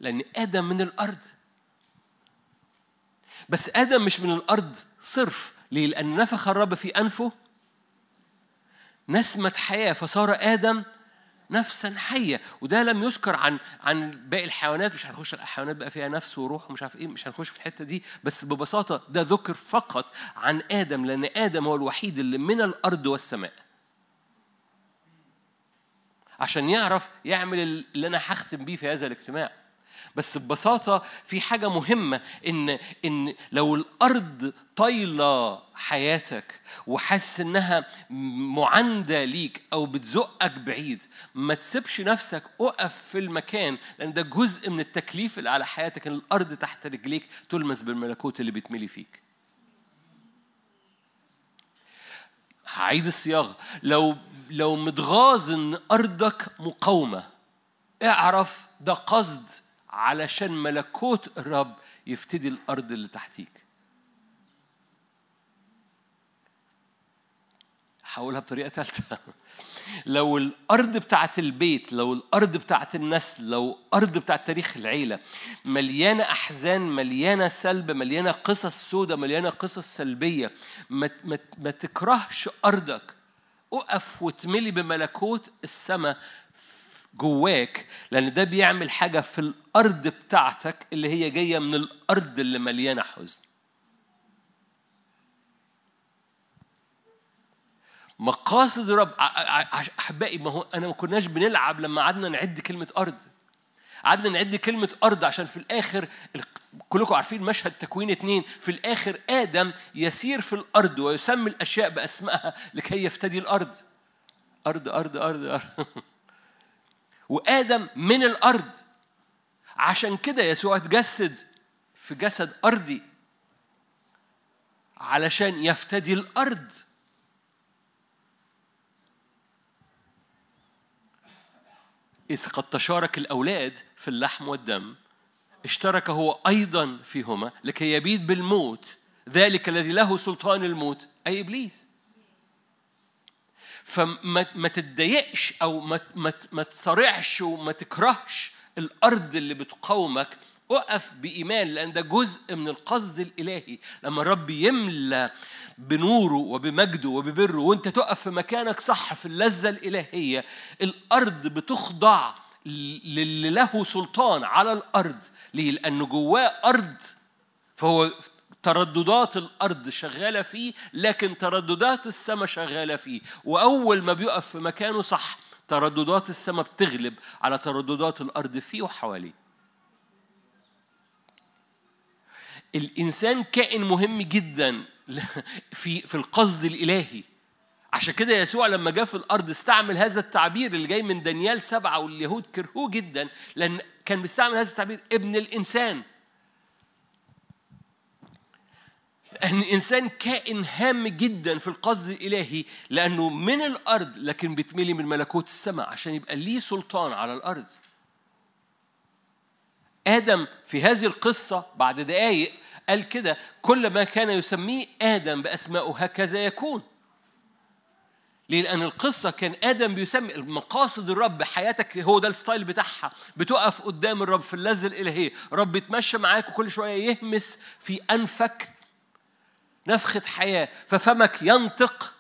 لأن آدم من الأرض. بس آدم مش من الأرض صرف، ليه؟ لأن نفخ الرب في أنفه نسمة حياة فصار آدم نفسا حية. وده لم يذكر عن باقي الحيوانات، مش هنخش الحيوانات بقى فيها نفس وروح ومش عارف ايه، مش هنخش في الحتة دي، بس ببساطة ده ذكر فقط عن آدم، لأن آدم هو الوحيد اللي من الأرض والسماء، عشان يعرف يعمل اللي أنا هختم بيه في هذا الاجتماع. بس ببساطة في حاجة مهمة، إن لو الأرض طايلة حياتك وحس إنها معندة ليك أو بتزقك بعيد، ما تسيبش نفسك، أقف في المكان، لأن ده جزء من التكليف اللي على حياتك، إن الأرض تحت رجليك تلمس بالملكوت اللي بيتملي فيك. هعيد الصياغة. لو متغاظ ان أرضك مقاومة، اعرف ده قصد علشان ملكوت الرب يفتدي الأرض اللي تحتيك. هقولها بطريقة ثالثة. لو الأرض بتاعت البيت، لو الأرض بتاعت النسل، لو الأرض بتاعت تاريخ العيلة مليانة أحزان، مليانة سلب، مليانة قصص سودة، مليانة قصص سلبية، ما تكرهش أرضك. أقف وتملي بملكوت السماء جواك، لأن ده بيعمل حاجة في الأرض بتاعتك اللي هي جاية من الأرض اللي مليانة حزن. مقاصد رب أحبائي. ما هو أنا ما كناش بنلعب لما قعدنا نعد كلمة أرض. قعدنا نعد كلمة أرض عشان في الآخر، كلكم عارفين مشهد تكوين 2، في الآخر آدم يسير في الأرض ويسمي الأشياء بأسمائها لكي يفتدي الأرض. أرض أرض أرض أرض. وآدم من الأرض، عشان كده يسوع اتجسد في جسد أرضي علشان يفتدي الأرض. إذ قد تشارك الأولاد في اللحم والدم، اشترك هو أيضا فيهما لكي يبيد بالموت، ذلك الذي له سلطان الموت أي إبليس. فما تتضايقش أو ما تصرعش وما تكرهش الأرض اللي بتقاومك. أقف بإيمان، لأن ده جزء من القصد الإلهي. لما الرب يملى بنوره وبمجده وببره وانت تقف في مكانك صح في اللذة الإلهية، الأرض بتخضع للي له سلطان على الأرض. ليه؟ لأنه جواه أرض، فهو ترددات الأرض شغالة فيه، لكن ترددات السماء شغالة فيه. وأول ما بيقف في مكانه صح، ترددات السماء بتغلب على ترددات الأرض فيه وحواليه. الإنسان كائن مهم جدا في القصد الإلهي. عشان كده يسوع لما جاء في الأرض استعمل هذا التعبير اللي جاي من دانيال 7، واليهود كرهوه جدا لأن كان بيستعمل هذا التعبير ابن الإنسان. أن الإنسان كائن هام جدا في القصد الإلهي لأنه من الأرض، لكن بيتملي من ملكوت السماء عشان يبقى ليه سلطان على الأرض. آدم في هذه القصة بعد دقايق قال كده: كل ما كان يسميه آدم بأسمائه هكذا يكون. لأن القصة كان آدم بيسمي مقاصد الرب. حياتك هو ده الستايل بتاعها، بتقف قدام الرب في اللذة الإلهية، رب يتمشى معاك وكل شوية يهمس في أنفك نفخة حياة، ففمك ينطق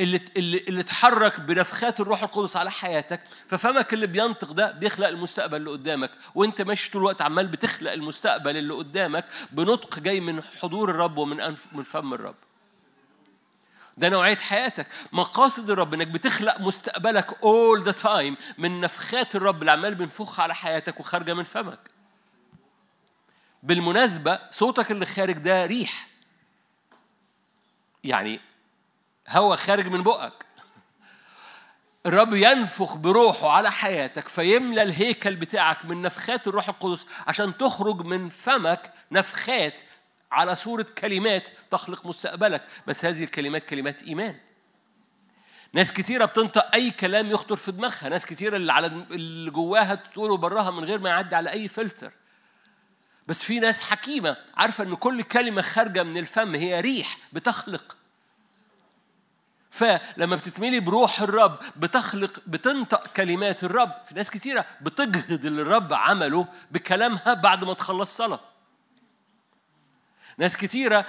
اللي اتحرك بنفخات الروح القدس على حياتك. ففمك اللي بينطق ده بيخلق المستقبل اللي قدامك، وانت ماشي طول الوقت عمال بتخلق المستقبل اللي قدامك بنطق جاي من حضور الرب ومن فم الرب. ده نوعية حياتك. مقاصد الرب انك بتخلق مستقبلك all the time من نفخات الرب اللي عمال بينفخها على حياتك وخارجة من فمك. بالمناسبة صوتك اللي خارج ده ريح، يعني هو خارج من بقك. الرب ينفخ بروحه على حياتك فيملى الهيكل بتاعك من نفخات الروح القدس عشان تخرج من فمك نفخات على صورة كلمات تخلق مستقبلك. بس هذه الكلمات كلمات إيمان. ناس كتيرة بتنطق أي كلام يخطر في دماغها، ناس كتيرة اللي جواها تقوله براها من غير ما يعدي على أي فلتر. بس في ناس حكيمة عارفة أن كل كلمة خارجة من الفم هي ريح بتخلق. فلما بتتملي بروح الرب بتخلق، بتنطق كلمات الرب. في ناس كتيرة بتجهد اللي الرب عمله بكلامها بعد ما تخلص صلاة. ناس كتيرة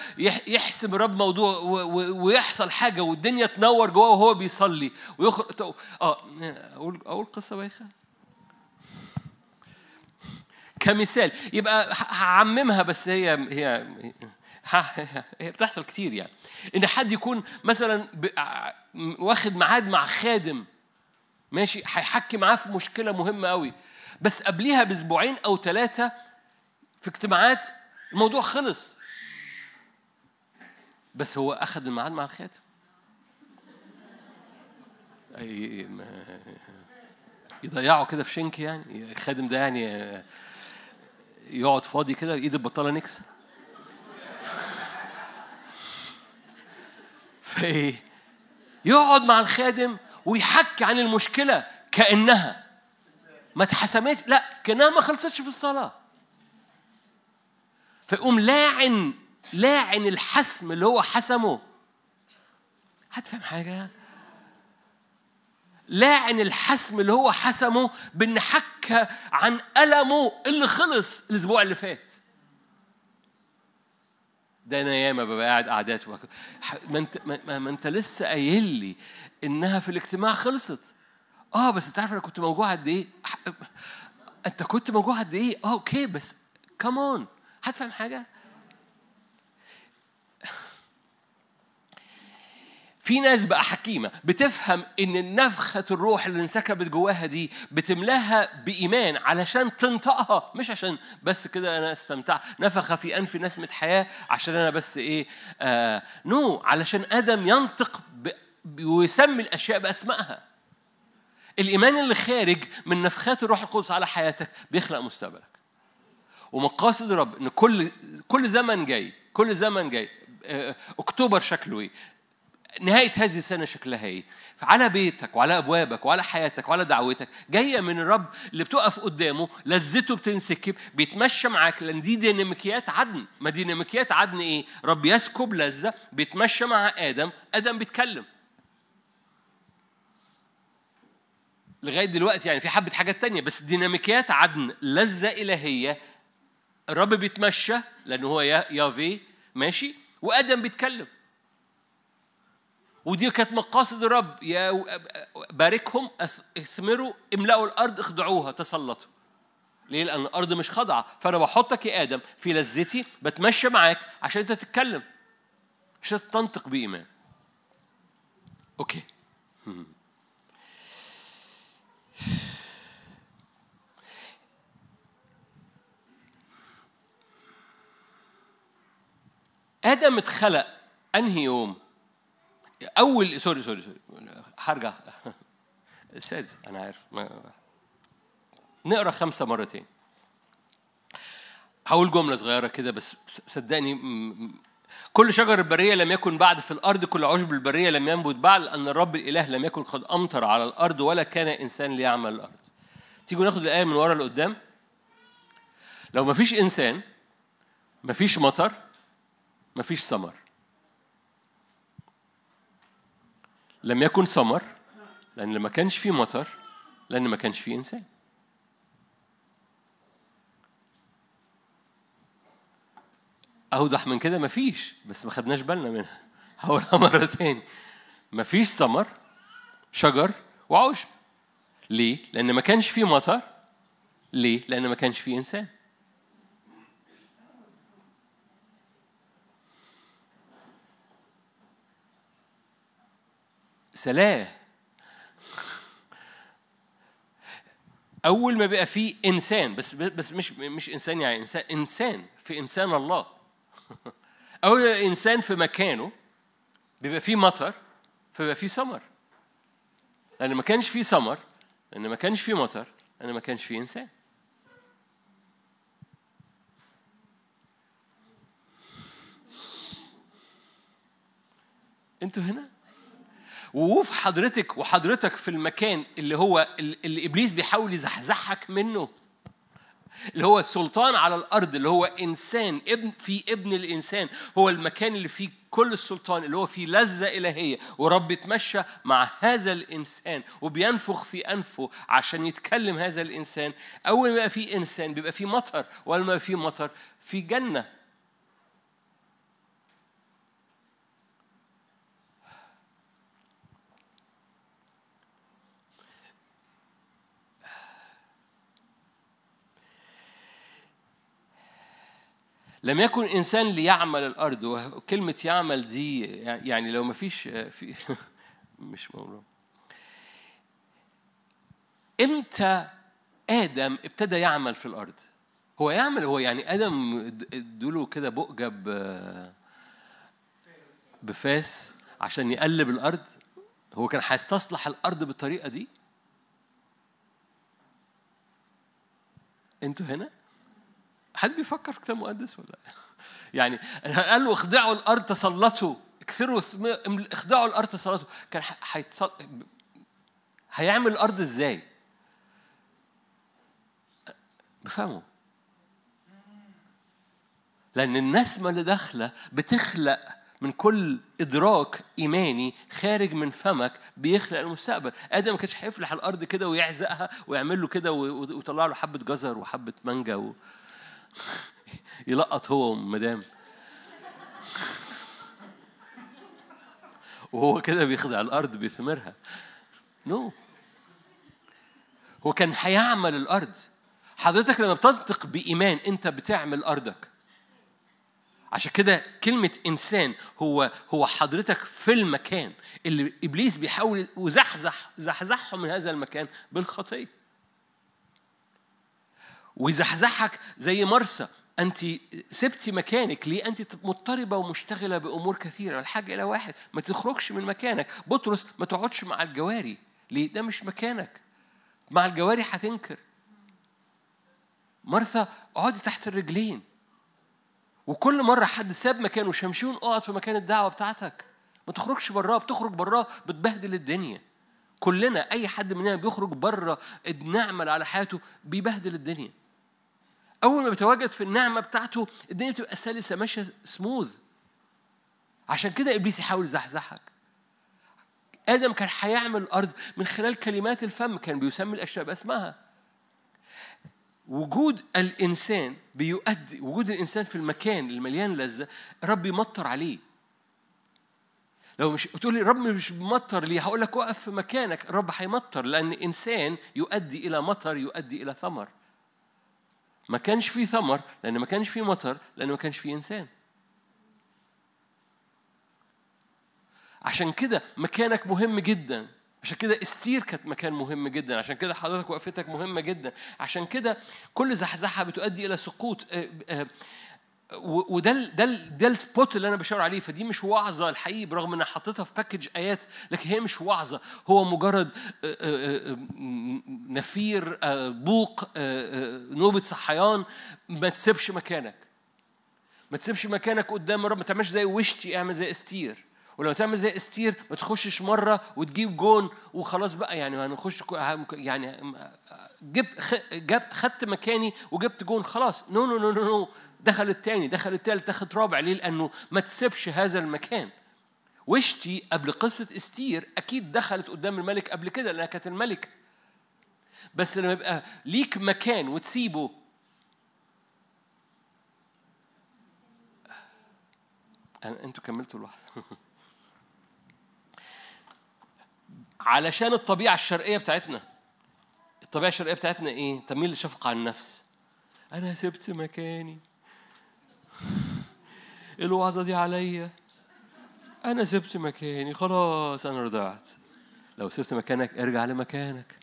يحسب الرب موضوع ويحصل حاجة والدنيا تنور جواه وهو بيصلي ويخرج. أقول قصة بايخة كمثال، يبقى هعممها، بس هي بتحصل كتير. يعني إن حد يكون مثلا واخد معاد مع خادم ماشي هيحكي معاه في مشكلة مهمة قوي، بس قبليها بأسبوعين أو 3 في اجتماعات الموضوع خلص، بس هو أخذ المعاد مع الخادم. يضيعوا كده في شنك، يعني الخادم ده يعني يقعد فاضي كده إيد البطالة نكسة. يقعد مع الخادم ويحكي عن المشكلة كأنها ما اتحسمتش، لا كأنها ما خلصتش في الصلاة. فيقوم لاعن الحسم اللي هو حسمه. هتفهم حاجة؟ لاعن الحسم اللي هو حسمه بأن حكى عن ألمه اللي خلص الأسبوع اللي فات. ده أنا ياما ببقى قاعد قعدات ما أنت لسه قايل لي إنها في الاجتماع خلصت. بس تعرف أنا كنت موجوع قد إيه؟ أنت كنت موجوع قد إيه؟ أوكي بس كمان هتفهم حاجة؟ في ناس بقى حكيمة بتفهم إن النفخة الروح اللي انسكبت جواها دي بتملاها بإيمان علشان تنطقها، مش عشان بس كده أنا استمتع نفخة في أنف نسمة حياة عشان أنا بس إيه نو علشان آدم ينطق ويسمي الأشياء بأسمائها. الإيمان اللي خارج من نفخات الروح القدس على حياتك بيخلق مستقبلك. ومقاصد رب إن كل زمن جاي أكتوبر شكله إيه، نهاية هذه السنة شكلها إيه، فعلى بيتك وعلى أبوابك وعلى حياتك وعلى دعوتك جاية من الرب اللي بتقف قدامه، لذته بتنسكب، بيتمشى معاك، لأن دي ديناميكيات عدن. ما ديناميكيات عدن إيه؟ رب يسكب لذة، بيتمشى مع آدم بيتكلم لغاية دلوقتي، يعني في حبة حاجات تانية بس ديناميكيات عدن لذة إلهية. الرب بيتمشى لأنه هو يافي ماشي، وآدم بيتكلم، ودي كانت مقاصد الرب، يا باركهم اثمروا املأوا الارض اخضعوها تسلطوا. ليه؟ لان الارض مش خاضعه، فانا بحطك يا ادم في لذتي، بتمشى معاك عشان انت تتكلم، عشان تنطق بايمان. اوكي، ادم اتخلق انهي يوم؟ أول سوري هرجع السادس. أنا عارف نقرأ 5 مرتين، هقول جملة صغيرة كده بس صدقني. كل شجر البرية لم يكن بعد في الأرض، كل عشب البرية لم ينبت بعد، لأن الرب الإله لم يكن قد أمطر على الأرض ولا كان إنسان ليعمل الأرض. تيجوا ناخد الآية من ورا لقدام. لو ما فيش إنسان، ما فيش مطر، ما فيش ثمر. لم يكن ثمر لأن ما كانش فيه مطر، لأن ما كانش فيه إنسان. أوضح من كده مفيش، بس ما خدناش بالنا منها. هقولها مرة تاني، مفيش ثمر، شجر وعشب. ليه؟ لأن ما كانش فيه مطر. ليه؟ لأن ما كانش فيه إنسان. سلام. أول ما بقى فيه إنسان، بس مش إنسان يعني إنسان في إنسان الله. أول إنسان في مكانه بيبقى فيه مطر، فبقى فيه ثمر. لأن ما كانش فيه ثمر، لأن ما كانش فيه مطر، لأن ما كانش فيه إنسان. أنتوا هنا؟ ووقوف حضرتك وحضرتك في المكان اللي هو اللي إبليس بيحاول يزحزحك منه، اللي هو السلطان على الأرض، اللي هو إنسان ابن في ابن الإنسان، هو المكان اللي فيه كل السلطان، اللي هو فيه لذة إلهية. ورب يتمشى مع هذا الإنسان وبينفخ في أنفه عشان يتكلم هذا الإنسان. أول ما يبقى فيه إنسان بيبقى فيه مطر، وأول ما فيه مطر في جنة. لم يكن إنسان ليعمل الأرض. وكلمة يعمل دي يعني لو ما فيش في مش موضوع. إمتى آدم ابتدى يعمل في الأرض؟ هو يعمل، هو يعني آدم ادوله كده بؤجة بفاس عشان يقلب الأرض. هو كان هيستصلح الأرض بالطريقة دي؟ أنتوا هنا؟ حد بيفكر في كتاب مقدس ولا يعني؟ قال له اخضعوا الارض تسلطوا. اكسروا اخضعوا الارض صلاته. كان هيعمل الارض ازاي؟ بفهمه، لأن النسمة اللي داخلة بتخلق من كل إدراك إيماني خارج من فمك بيخلق المستقبل. آدم كانش هيفلح الأرض كده ويعزقها ويعمل له كده ويطلع له حبة جزر وحبة مانجا يلقط هو مدام وهو كده بيخدع الأرض بيثمرها. نو هو كان هيعمل الأرض. حضرتك لما بتنطق بإيمان أنت بتعمل أرضك. عشان كده كلمة إنسان هو حضرتك في المكان اللي إبليس بيحاول وزحزحه من هذا المكان بالخطية، ويزحزحك زي مرسى. أنت سبتي مكانك ليه؟ أنت مضطربة ومشتغلة بأمور كثيرة. الحاجة إلى واحد، ما تخرجش من مكانك. بطرس ما تقعدش مع الجواري. ليه؟ ده مش مكانك. مع الجواري هتنكر. مرسى اقعدي تحت الرجلين. وكل مرة حد ساب مكانه شمشون، اقعد في مكان الدعوة بتاعتك، ما تخرجش براه. بتخرج براه بتبهدل الدنيا. كلنا أي حد مننا بيخرج برا النعمة على حياته بيبهدل الدنيا. أول ما بيتواجد في النعمة بتاعته الدنيا بتبقى سلسة ماشية سموذ. عشان كده إبليس يحاول يزحزحك. آدم كان هيعمل الأرض من خلال كلمات الفم، كان بيسمي الأشياء بأسمها. وجود الإنسان في المكان المليان لذة رب يمطر عليه. لو مش تقول لي رب مش بمطر ليه، هقول لك وقف في مكانك، رب هيمطر. لأن إنسان يؤدي إلى مطر، يؤدي إلى ثمر. ما كانش فيه ثمر لأن ما كانش فيه مطر، لأن ما كانش فيه إنسان. عشان كده مكانك مهم جداً. عشان كده استير كانت مكان مهم جدا. عشان كده حضرتك وقفتك مهمة جدا. عشان كده كل زحزحة بتؤدي إلى سقوط. وده السبوت اللي أنا بشاور عليه. فدي مش وعظة الحقيقي، برغم أنها حطيتها في باكج آيات، لكن هي مش وعظة. هو مجرد نفير، بوق، نوبة صحيان. ما تسيبش مكانك، ما تسيبش مكانك قدام الرب. ما تعملش زي وشتي، اعمل زي استير. ولو تعمل زي استير ما تخشش مرة وتجيب جون وخلاص بقى، يعني هنخش يعني خدت مكاني وجبت جون خلاص. نو نو نو نو، دخل التاني، دخل التالت، دخل رابع. ليه؟ لأنه ما تسيبش هذا المكان. وشتي قبل قصة استير أكيد دخلت قدام الملك قبل كده لأنها كانت الملك. بس لما يبقى ليك مكان وتسيبه أنتوا كملتوا الواحد علشان الطبيعة الشرقية بتاعتنا. الطبيعة الشرقية بتاعتنا إيه؟ تميل للشفقة عن النفس. أنا سبت مكاني، الوعظة دي عليا، أنا سبت مكاني خلاص، أنا رضعت. لو سبت مكانك ارجع لمكانك.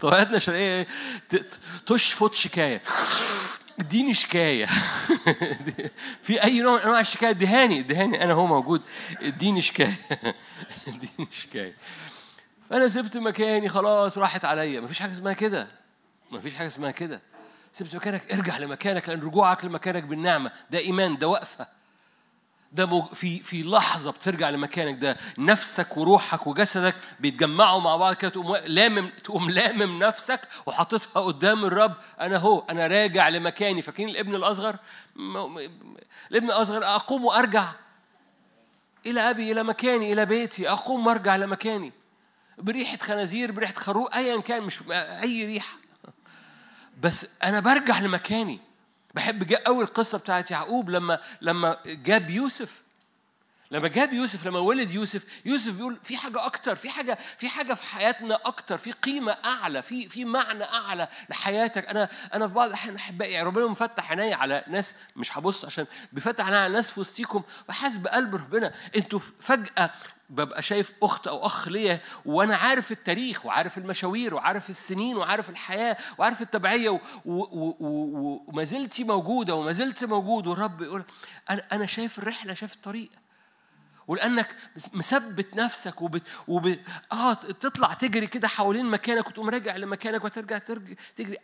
طبيعتنا الشرقية تشفط شكاية. اديني شكاية في أي نوع من أنواع الشكاية. دهاني أنا هو موجود. اديني شكاية. فأنا سبت مكاني خلاص، راحت عليا. مفيش حاجة اسمها كده. سبت مكانك ارجع لمكانك، لأن رجوعك لمكانك بالنعمة ده إيمان، ده وقفة، ده في لحظة بترجع لمكانك. ده نفسك وروحك وجسدك بيتجمعوا مع بعض كده، تقوم لامم نفسك وحطتها قدام الرب. أنا راجع لمكاني. فاكرين الابن الأصغر أقوم وأرجع إلى أبي، إلى مكاني، إلى بيتي. أقوم وأرجع لمكاني بريحة خنازير، بريحة خروق، أيا كان، مش أي ريحة، بس أنا برجع لمكاني. بحب أول قصة بتاعت يعقوب لما جاب يوسف، لما ولد يوسف بيقول في حاجة أكتر، في حاجة في حياتنا أكتر، في قيمة أعلى، في معنى أعلى لحياتك. أنا في بعض الأحيان أحبائي، ربنا مفتح عيني على ناس، مش هبص عشان بيفتح عيني على ناس في وسطيكم، بحس بقلب ربنا. أنتوا فجأة ببقى شايف أخت أو أخ ليا، وأنا عارف التاريخ وعارف المشاوير وعارف السنين وعارف الحياة وعارف التبعية، وما زلت موجودة وما زلت موجود. والرب يقول أنا شايف الرحلة، شايف الطريق. ولأنك مثبت نفسك تطلع تجري كده حوالين مكانك وتقوم راجع لمكانك وترجع تجري.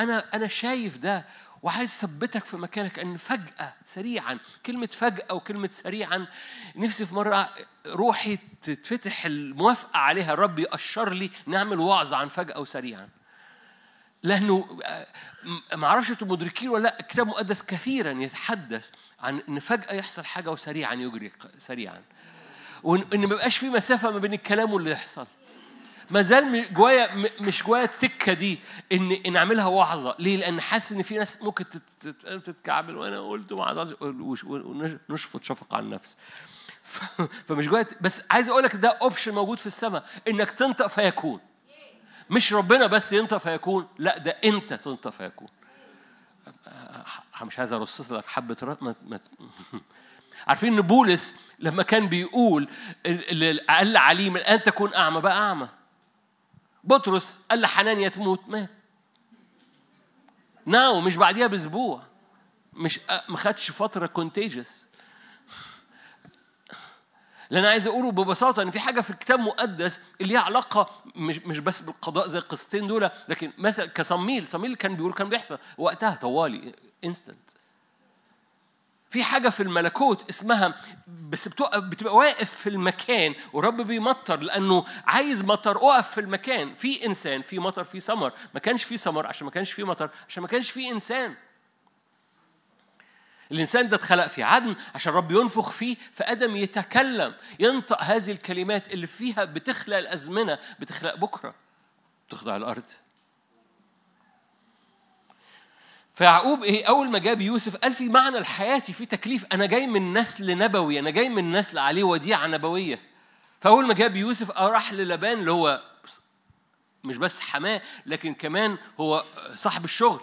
أنا شايف ده، وعايز ثبتك في مكانك. أن فجأة سريعا، كلمة فجأة وكلمة سريعا، نفسي في مرة روحي تتفتح الموافقة عليها، الرب يقشر لي نعمل وعظ عن فجأة وسريعا، لأنه معرفش أنتم مدركين ولا لأ، الكتاب المقدس كثيرا يتحدث عن أن فجأة يحصل حاجة وسريعا يجري سريعا، وأن ما بقاش في مسافة ما بين الكلام واللي يحصل. ما زال جوايا مش جوايا التكة دي إن أعملها وعظة. ليه؟ لأن حاسس إن في ناس ممكن تتكعبل، وأنا قلت وعظة ونشفط شفقة عن النفس، فمش جوايا. بس عايز أقولك ده أوبشن موجود في السماء، إنك تنطق فيكون. مش ربنا بس ينطق فيكون، لا ده أنت تنطق فيكون. مش عايز أرصص لك حبة عارفين إن بولس لما كان بيقول الأقل عليم الآن تكون أعمى بقى أعمى. بطرس قال لحنانيا تموت، مات. ناو مش بعديها بأسبوع، مش ما خدش فترة كونتيجس. لأن عايز أقوله ببساطة إن في حاجة في الكتاب المقدس اللي ليها علاقة مش بس بالقضاء زي القصتين دول، لكن مثلا كصميل كان بيقول كان بيحصل وقتها طوالي إنستنت. في حاجة في الملكوت اسمها بس بتبقى واقف في المكان ورب بيمطر، لأنه عايز مطر. أقف في المكان، في إنسان، في مطر، في ثمر. ما كانش في ثمر عشان ما كانش في مطر، عشان ما كانش في إنسان. الإنسان ده اتخلق في عدن عشان رب ينفخ فيه، فآدم يتكلم ينطق هذه الكلمات اللي فيها بتخلق الأزمنة، بتخلق بكرة، بتخضع الأرض. فيعقوب أول ما جاب يوسف قال في معنى الحياتي، في تكليف. أنا جاي من نسل نبوي، أنا جاي من نسل عليه وديعة نبوية. فأول ما جاب يوسف راح للبان اللي هو مش بس حماه، لكن كمان هو صاحب الشغل.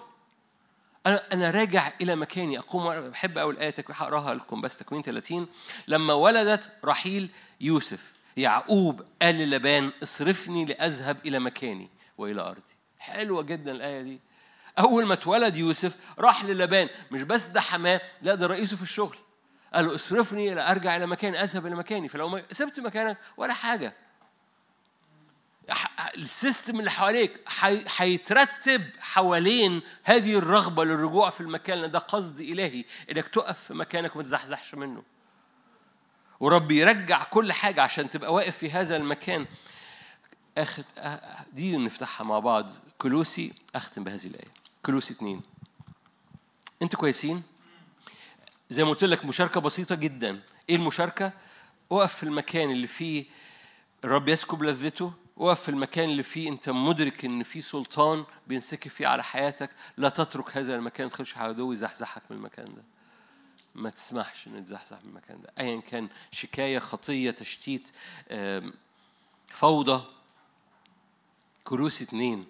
أنا راجع إلى مكاني أقوم. بحب أول آية هقراها لكم، بس تكوين 30. لما ولدت رحيل يوسف، يعقوب قال للبان اصرفني لأذهب إلى مكاني وإلى أرضي. حلوة جدا الآية دي. أول ما اتولد يوسف راح للبان، مش بس ده حماه، لا ده رئيسه في الشغل. قال له اصرفني لأرجع إلى مكاني، أذهب إلى مكاني. فلو ما سبت مكانك ولا حاجة، السيستم اللي حواليك هيترتب حوالين هذه الرغبة للرجوع في المكان. ده قصد إلهي، إنك تقف في مكانك ومتزحزحش منه، وربي يرجع كل حاجة عشان تبقى واقف في هذا المكان. دي نفتحها مع بعض. كلوسي، أختم بهذه الآية. كلوسي 2. أنتوا كويسين؟ زي ما قلت لك مشاركة بسيطة جدا. إيه المشاركة؟ وقف في المكان اللي فيه الرب يسكب لذته، وقف في المكان اللي فيه أنت مدرك إن فيه سلطان بينسكب فيه على حياتك. لا تترك هذا المكان، ما تخليش عدو يزحزحك من المكان ده. ما تسمحش إن تزحزح من المكان ده، أيا كان، شكاية، خطية، تشتيت، فوضى. كلوسي 2.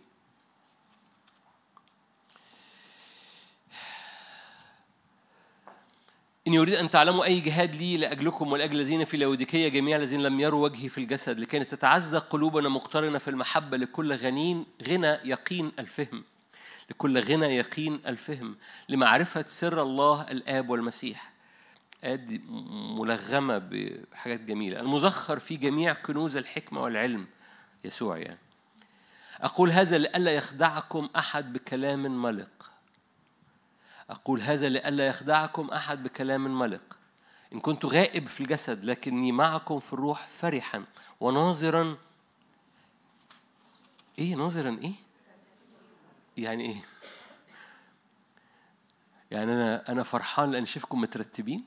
إني أريد أن تعلموا أي جهاد لي لأجلكم ولأجل الذين في لاوديكية جميع الذين لم يروا وجهي في الجسد، لكانت تتعزى قلوبنا مقترنة في المحبة لكل غنى يقين الفهم، لكل غنى يقين الفهم، لمعرفة سر الله الآب والمسيح. آدي ملغمة بحاجات جميلة. المزخر في جميع كنوز الحكمة والعلم، يسوع يعني. أقول هذا لألا يخدعكم أحد بكلام ملق. أقول هذا لألا يخدعكم أحد بكلام ملق. إن كنت غائب في الجسد لكني معكم في الروح، فرحا وناظرا. إيه ناظرا؟ إيه يعني؟ إيه يعني؟ أنا فرحان لأن شايفكم مترتبين.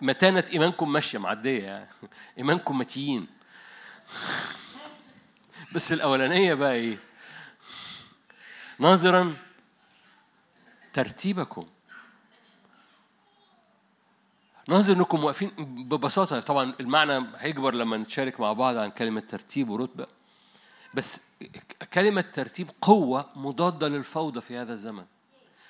متانة إيمانكم ماشية معدية يعني. إيمانكم متين. بس الأولانية بقى إيه؟ ناظراً ترتيبكم، ناظر أنكم واقفين ببساطة. طبعاً المعنى هيكبر لما نتشارك مع بعض عن كلمة ترتيب ورتبة، بس كلمة ترتيب قوة مضادة للفوضى في هذا الزمن.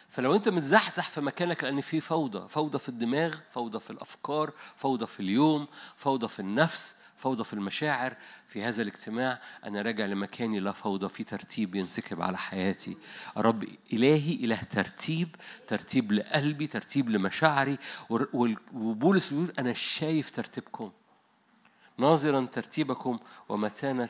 فلو أنت متزحزح في مكانك لأن في فوضى، فوضى في الدماغ، فوضى في الأفكار، فوضى في اليوم، فوضى في النفس، فوضى في المشاعر، في هذا الاجتماع أنا راجع لمكاني لا فوضى، في ترتيب ينسكب على حياتي. رب إلهي إله ترتيب، ترتيب لقلبي، ترتيب لمشاعري. وبولس يقول أنا شايف ترتيبكم، ناظرا ترتيبكم ومتانة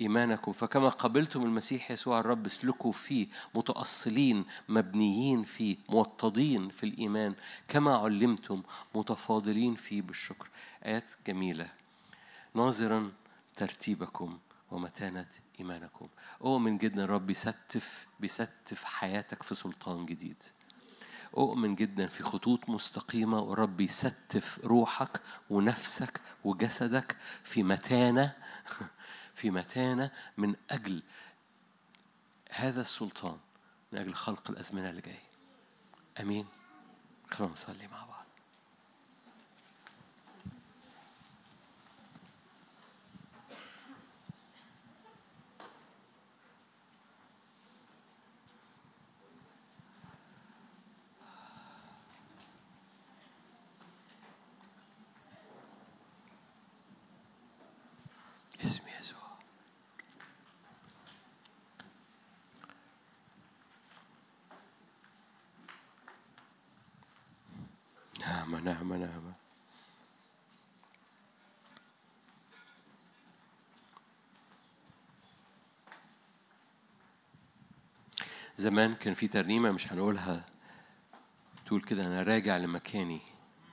إيمانكم، فكما قبلتم المسيح يسوع الرب اسلكوا فيه متأصلين مبنيين فيه موطدين في الإيمان كما علمتم متفاضلين فيه بالشكر. آيات جميلة. ناظرا ترتيبكم ومتانة إيمانكم. أؤمن جدا الرب بيستف حياتك في سلطان جديد. أؤمن جدا في خطوط مستقيمة ورب يستف روحك ونفسك وجسدك في متانة من أجل هذا السلطان، من أجل خلق الأزمنة اللي جاية. أمين. خلونا نصلي مع بعض. نعم. زمان كان في ترنيمة مش هنقولها، تقول كده: أنا راجع لمكاني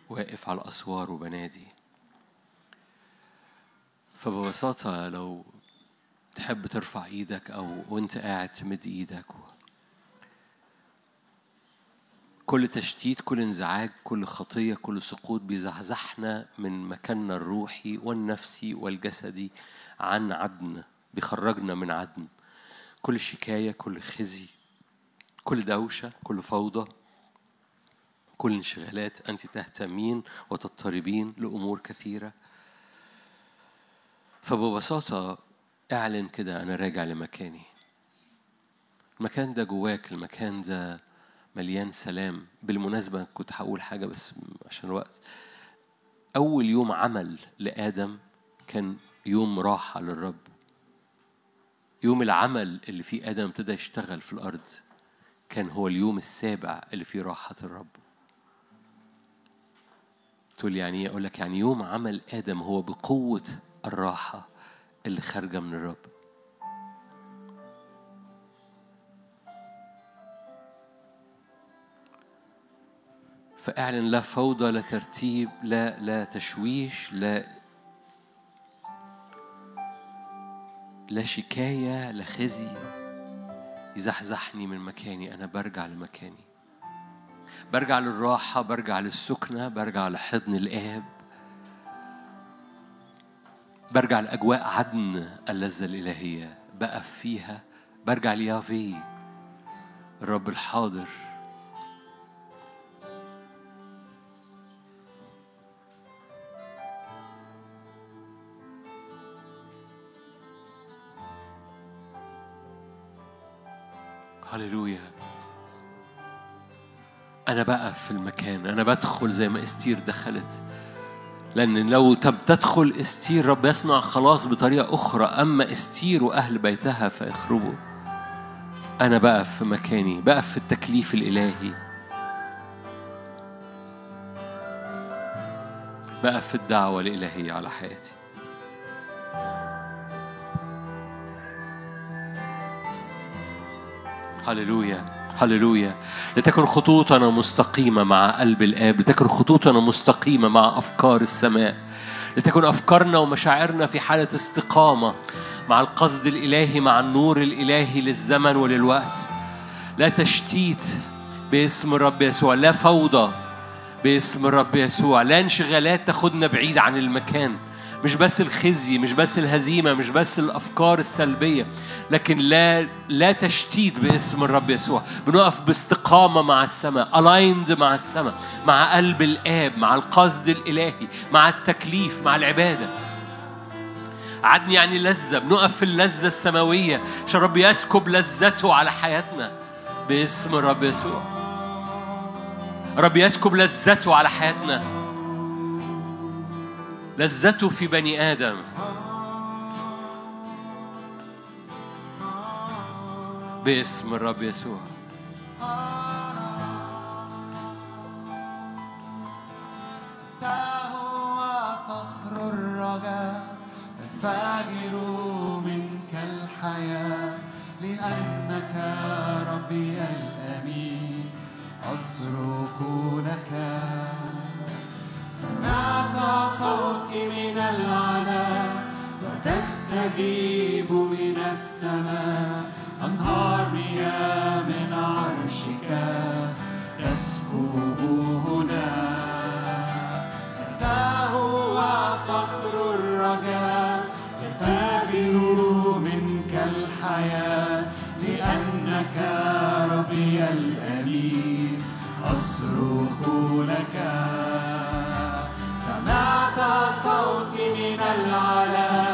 واقف على الأسوار وبنادي. فببساطة لو تحب ترفع إيدك أو وأنت قاعد تمد إيدك، كل تشتيت، كل انزعاج، كل خطية، كل سقوط بيزحزحنا من مكاننا الروحي والنفسي والجسدي عن عدن، بيخرجنا من عدن. كل شكاية، كل خزي، كل دوشة، كل فوضى، كل انشغالات. أنت تهتمين وتضطربين لأمور كثيرة. فببساطة أعلن كده: أنا راجع لمكاني. المكان ده جواك، المكان ده مليان سلام. بالمناسبة كنت هقول حاجة بس عشان الوقت. أول يوم عمل لآدم كان يوم راحة للرب. يوم العمل اللي فيه آدم ابتدى يشتغل في الأرض كان هو اليوم السابع اللي فيه راحة الرب. تقول يعني أقول لك يعني يوم عمل آدم هو بقوة الراحة اللي خارجة من الرب. فأعلن: لا فوضى، لا ترتيب، لا تشويش، لا شكاية، لا خزي يزحزحني من مكاني. أنا برجع لمكاني، برجع للراحة، برجع للسكنة، برجع لحضن الآب، برجع لأجواء عدن اللذة الإلهية بقف فيها، برجع ليافي الرب الحاضر. هللويا. أنا بقف في المكان، أنا بدخل زي ما إستير دخلت. لأن لو تدخل إستير رب يصنع خلاص بطريقة أخرى، أما إستير وأهل بيتها فيخربوا. أنا بقف في مكاني، بقف في التكليف الإلهي، بقف في الدعوة الإلهية على حياتي. هللويا هللويا. لتكن خطوطنا مستقيمة مع قلب الآب، لتكن خطوطنا مستقيمة مع أفكار السماء، لتكن أفكارنا ومشاعرنا في حالة استقامة مع القصد الإلهي، مع النور الإلهي للزمن وللوقت. لا تشتيت باسم الرب يسوع، لا فوضى باسم الرب يسوع، لا انشغالات تاخدنا بعيد عن المكان. مش بس الخزي، مش بس الهزيمة، مش بس الأفكار السلبية، لكن لا تشتيت باسم الرب يسوع. بنقف باستقامة مع السماء، aligned مع السماء، مع قلب الآب، مع القصد الإلهي، مع التكليف، مع العبادة. عدن يعني لذة، بنقف في اللذة السماوية عشان الرب يسكب لذته على حياتنا باسم الرب يسوع. الرب يسكب لذته على حياتنا، لذته في بني آدم، باسم الرب يسوع. هو صخر الرجاء، انفجروا منك العلا وتستجيب من السماء. أنهار مياه من عرشك تسكب هنا، أنت هو صخر الرجاء، ينفجر منك الحياة، لأنك ربي الأمين أصرخ لك. سمعت صوتي من العلا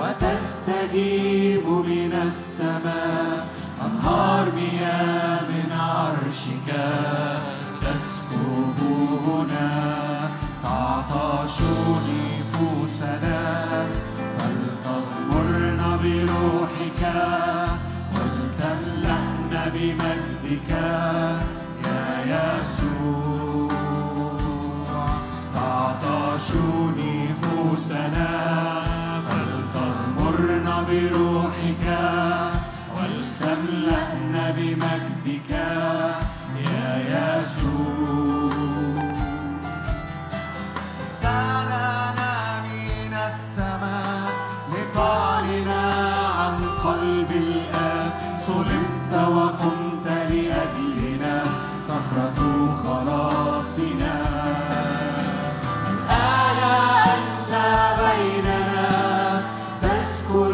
وتستجيب من السماء. أنهار مياه من عرشك تسكب هنا. تعطش نفوسنا فلتغمرنا بروحك ولتملأنا بمجدك يا يسوع. تعطش نفوسنا فلتغمرنا بروحك ولتملأنا بمجدك يا يسوع. طلعنا من السماء لتعلن عن قلب الآب. صلبت وقمت لأجلنا، صخرة خلاصنا. الآن أنت بيننا، تسكن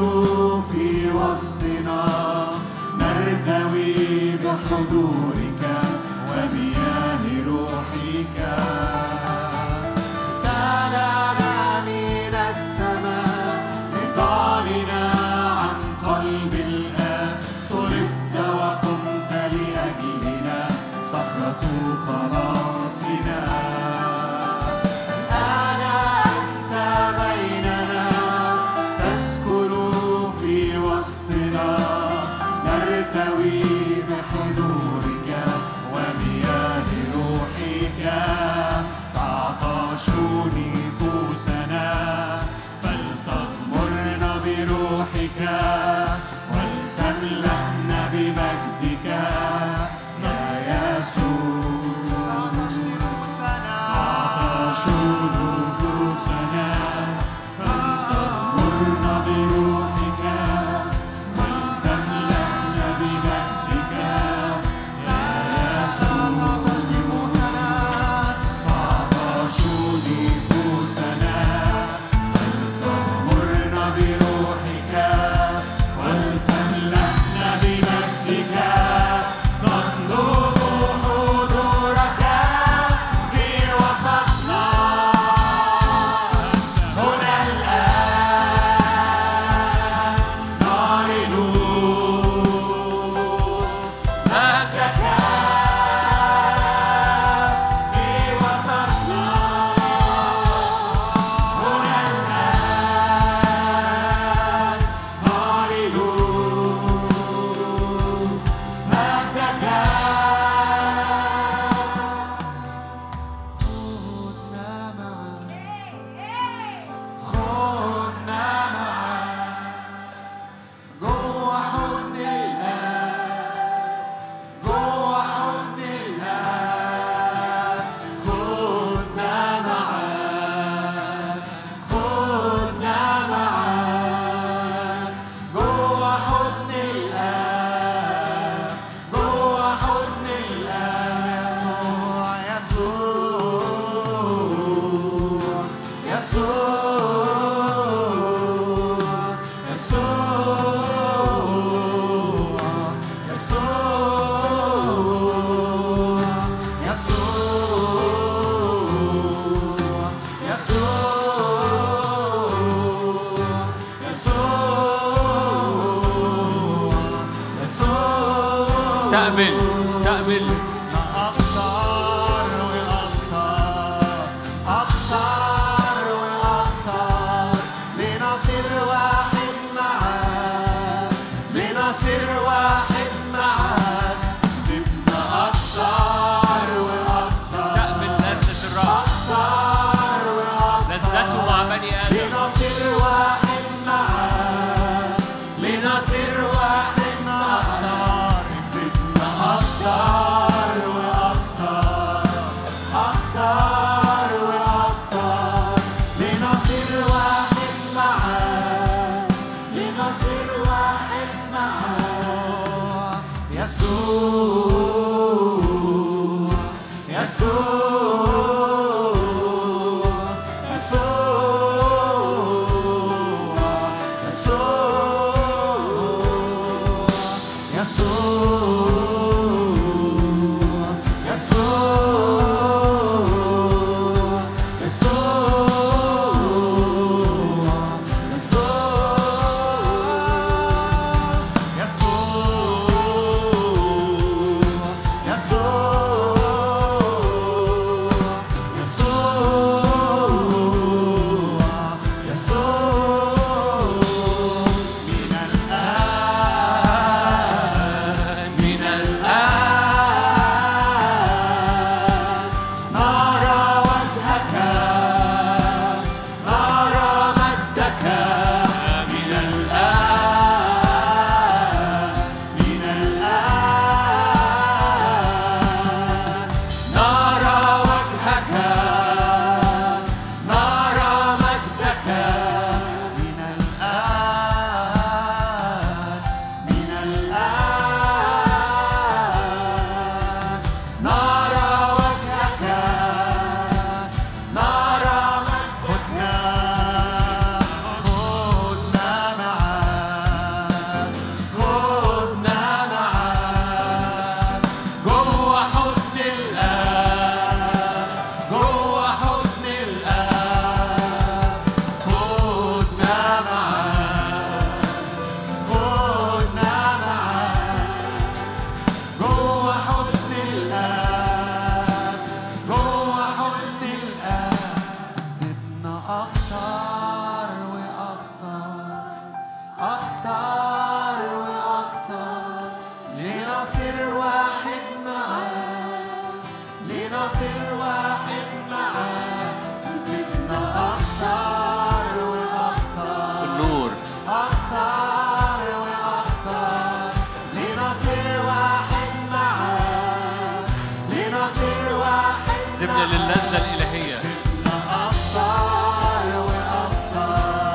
في وسطنا، نرتوي بحضورك ومياه روحك. لنصير واحد مع النار، زدنا أكتر اللذة الإلهية،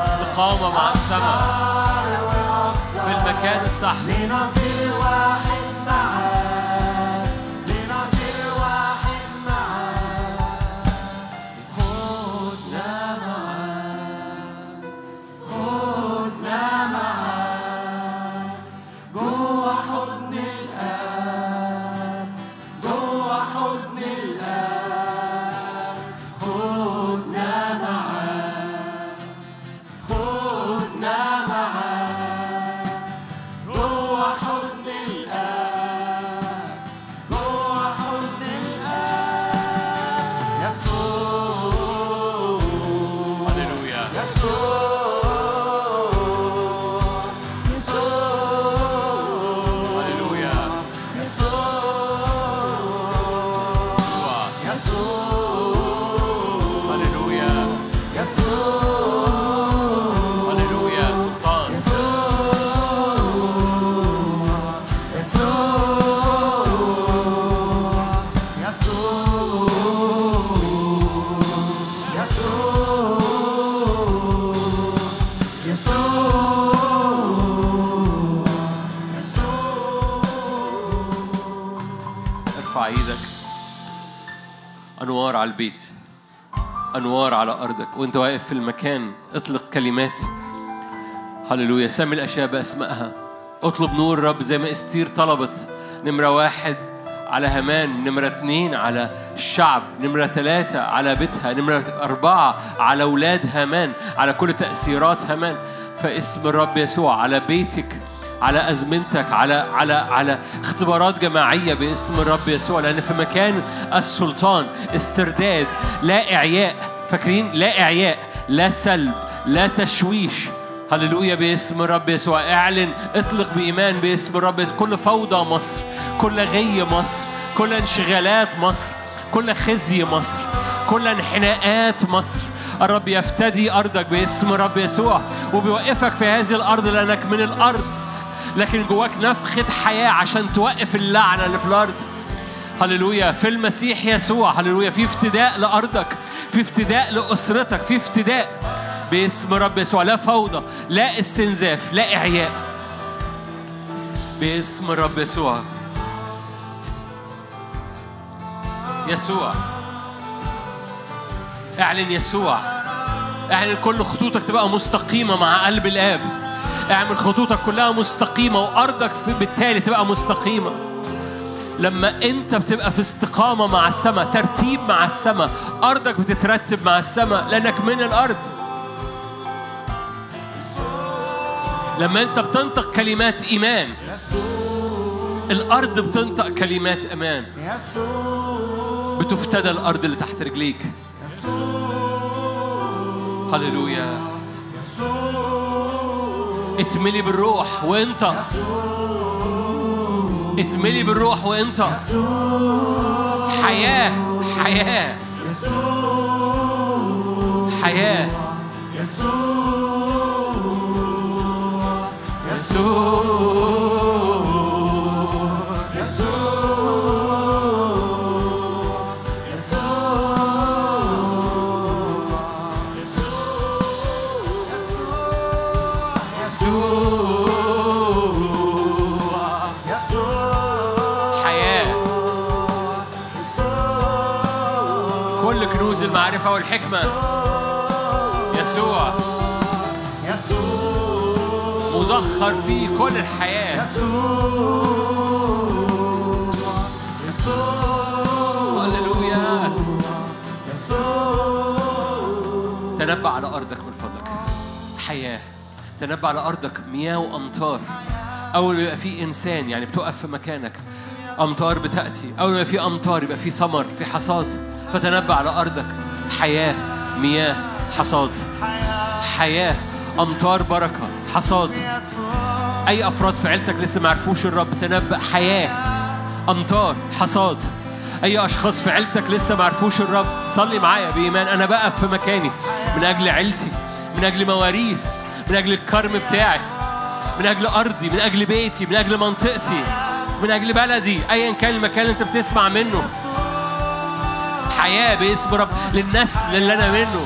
استقامة مع السماء في المكان الصح. لنصير واحد معاك، لنصير واحد معاك، خدنا معاك، خدنا معاك جوه حضن الآب، جوه حضن الآب، خدنا معاك، خدنا على البيت، أنوار على أرضك. وأنت واقف في المكان اطلق كلمات، هللويا، سمي الأشياء بأسمائها، اطلب نور رب زي ما استير طلبت، نمرة 1 على هامان، نمرة 2 على الشعب، نمرة 3 على بيتها، نمرة 4 على أولاد هامان، على كل تأثيرات هامان. فاسم الرب يسوع على بيتك، على أزمنتك، على اختبارات جماعية باسم الرب يسوع. لأن في مكان السلطان استرداد، لا إعياء. فاكرين؟ لا إعياء، لا سلب، لا تشويش. هللويا، باسم الرب يسوع اعلن، اطلق بإيمان باسم الرب يسوع. كل فوضى مصر، كل غي مصر، كل انشغالات مصر، كل خزي مصر، كل انحناءات مصر. الرب يفتدي أرضك باسم الرب يسوع، وبيوقفك في هذه الأرض، لأنك من الأرض، لكن جواك نفخة حياة عشان توقف اللعنة اللي في الأرض. هللويا، في المسيح يسوع. هللويا، في افتداء لأرضك، في افتداء لأسرتك، في افتداء باسم رب يسوع. لا فوضى، لا استنزاف، لا إعياء باسم رب يسوع. يسوع اعلن، يسوع اعلن، كل خطوطك تبقى مستقيمة مع قلب الآب. اعمل خطوطك كلها مستقيمة، وأرضك بالتالي تبقى مستقيمة. لما أنت بتبقى في استقامة مع السماء، ترتيب مع السماء، أرضك بتترتب مع السماء، لأنك من الأرض. لما أنت بتنطق كلمات إيمان، الأرض بتنطق كلمات أمان. بتفتدى الأرض اللي تحت رجليك. هللويا، اتملي بالروح وانت، اتملي بالروح وانت، حياة حياة حياة. يسوع يسوع يسوع يسوع يسوع يسوع، حياة. كل كنوز المعرفة والحكمة، يسوع مزخر فيه كل الحياة. هللويا، تنبع على أرضك من فضلك حياة، تنبع على أرضك مياه وأمطار. أول ما يبقى في إنسان، يعني بتقف في مكانك، أمطار بتأتي. أول ما في أمطار يبقى في ثمر، في حصاد. فتنبع على أرضك حياة، مياه، حصاد، حياة، أمطار، بركة، حصاد. أي أفراد في عيلتك لسه ما عرفوش الرب، تنبأ حياة، أمطار، حصاد. أي أشخاص في عيلتك لسه ما عرفوش الرب، صلي معايا بإيمان، أنا بقف في مكاني من أجل عيلتي، من أجل مواريث، من أجل الكرم بتاعي، من أجل أرضي، من أجل بيتي، من أجل منطقتي، من أجل بلدي، أيا كان المكان اللي أنت بتسمع منه. حياة باسم رب للنسل اللي أنا منه،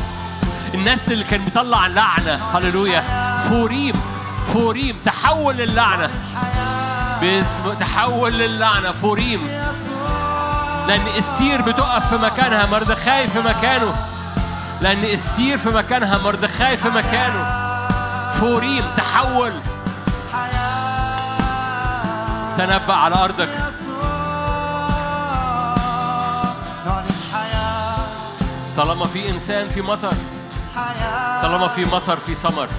النسل اللي كان بيطلع اللعنة. هللويا. فوريم تحول للعنة باسم، تحول للعنة فوريم، لأن استير بتقف في مكانها، مردخاي في مكانه، لأن استير في مكانها، مردخاي في مكانه. فوريم تحول، تنبأ على أرضك. طالما في إنسان في مطر، طالما في مطر في ثمر.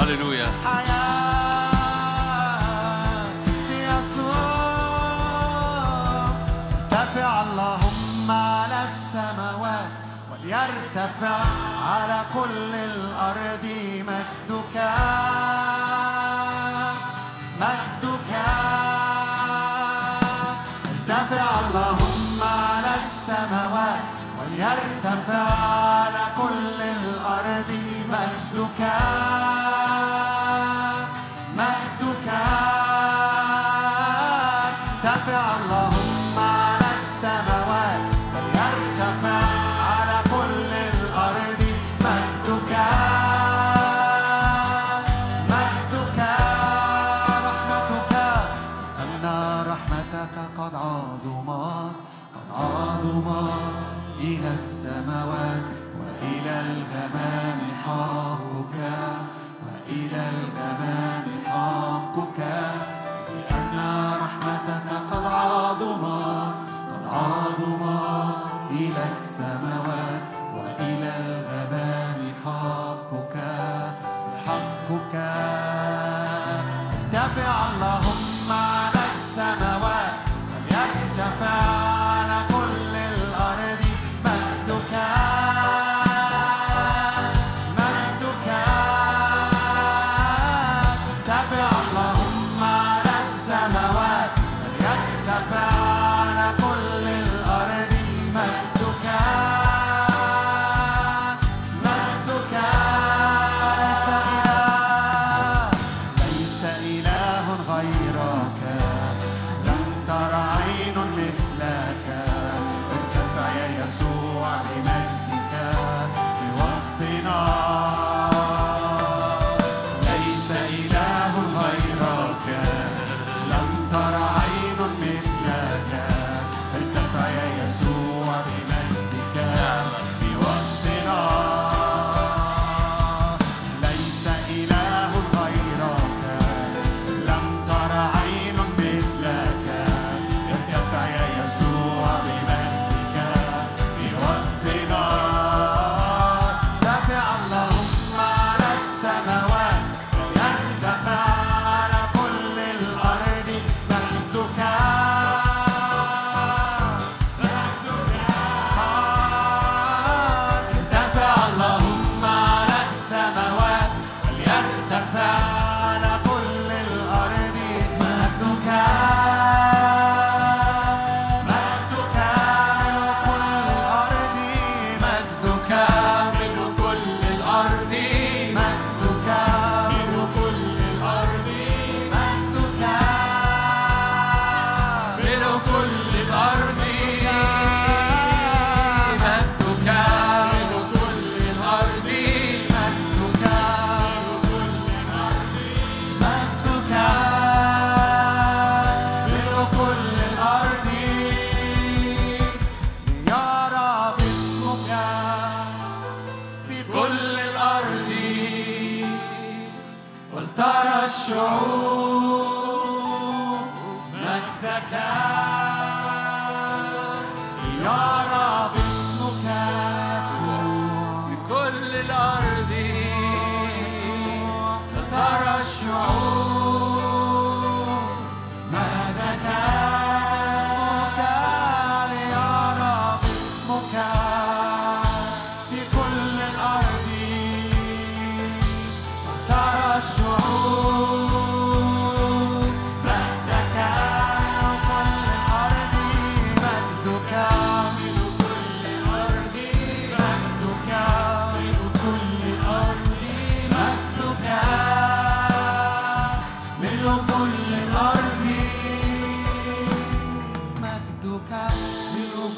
هللويا. ارتفع اللهم على السماوات، وليرتفع على كل الأرض مجدك، مجدك. ارتفع اللهم على السماوات، وليرتفع على كل الأرض مجدك، مجدك. ارتفع اللهم على السماوات، وليرتفع على كل الأرض مجدك، مجدك. رحمتك أن رحمتك قد عظمت إلى السماوات وإلى الغمام حقك، وإلى الغمام حقك، لأن رحمتك قد عظمت إلى السماوات وإلى الغمام حقك. ارتفع اللهم على السماوات، وليرتفع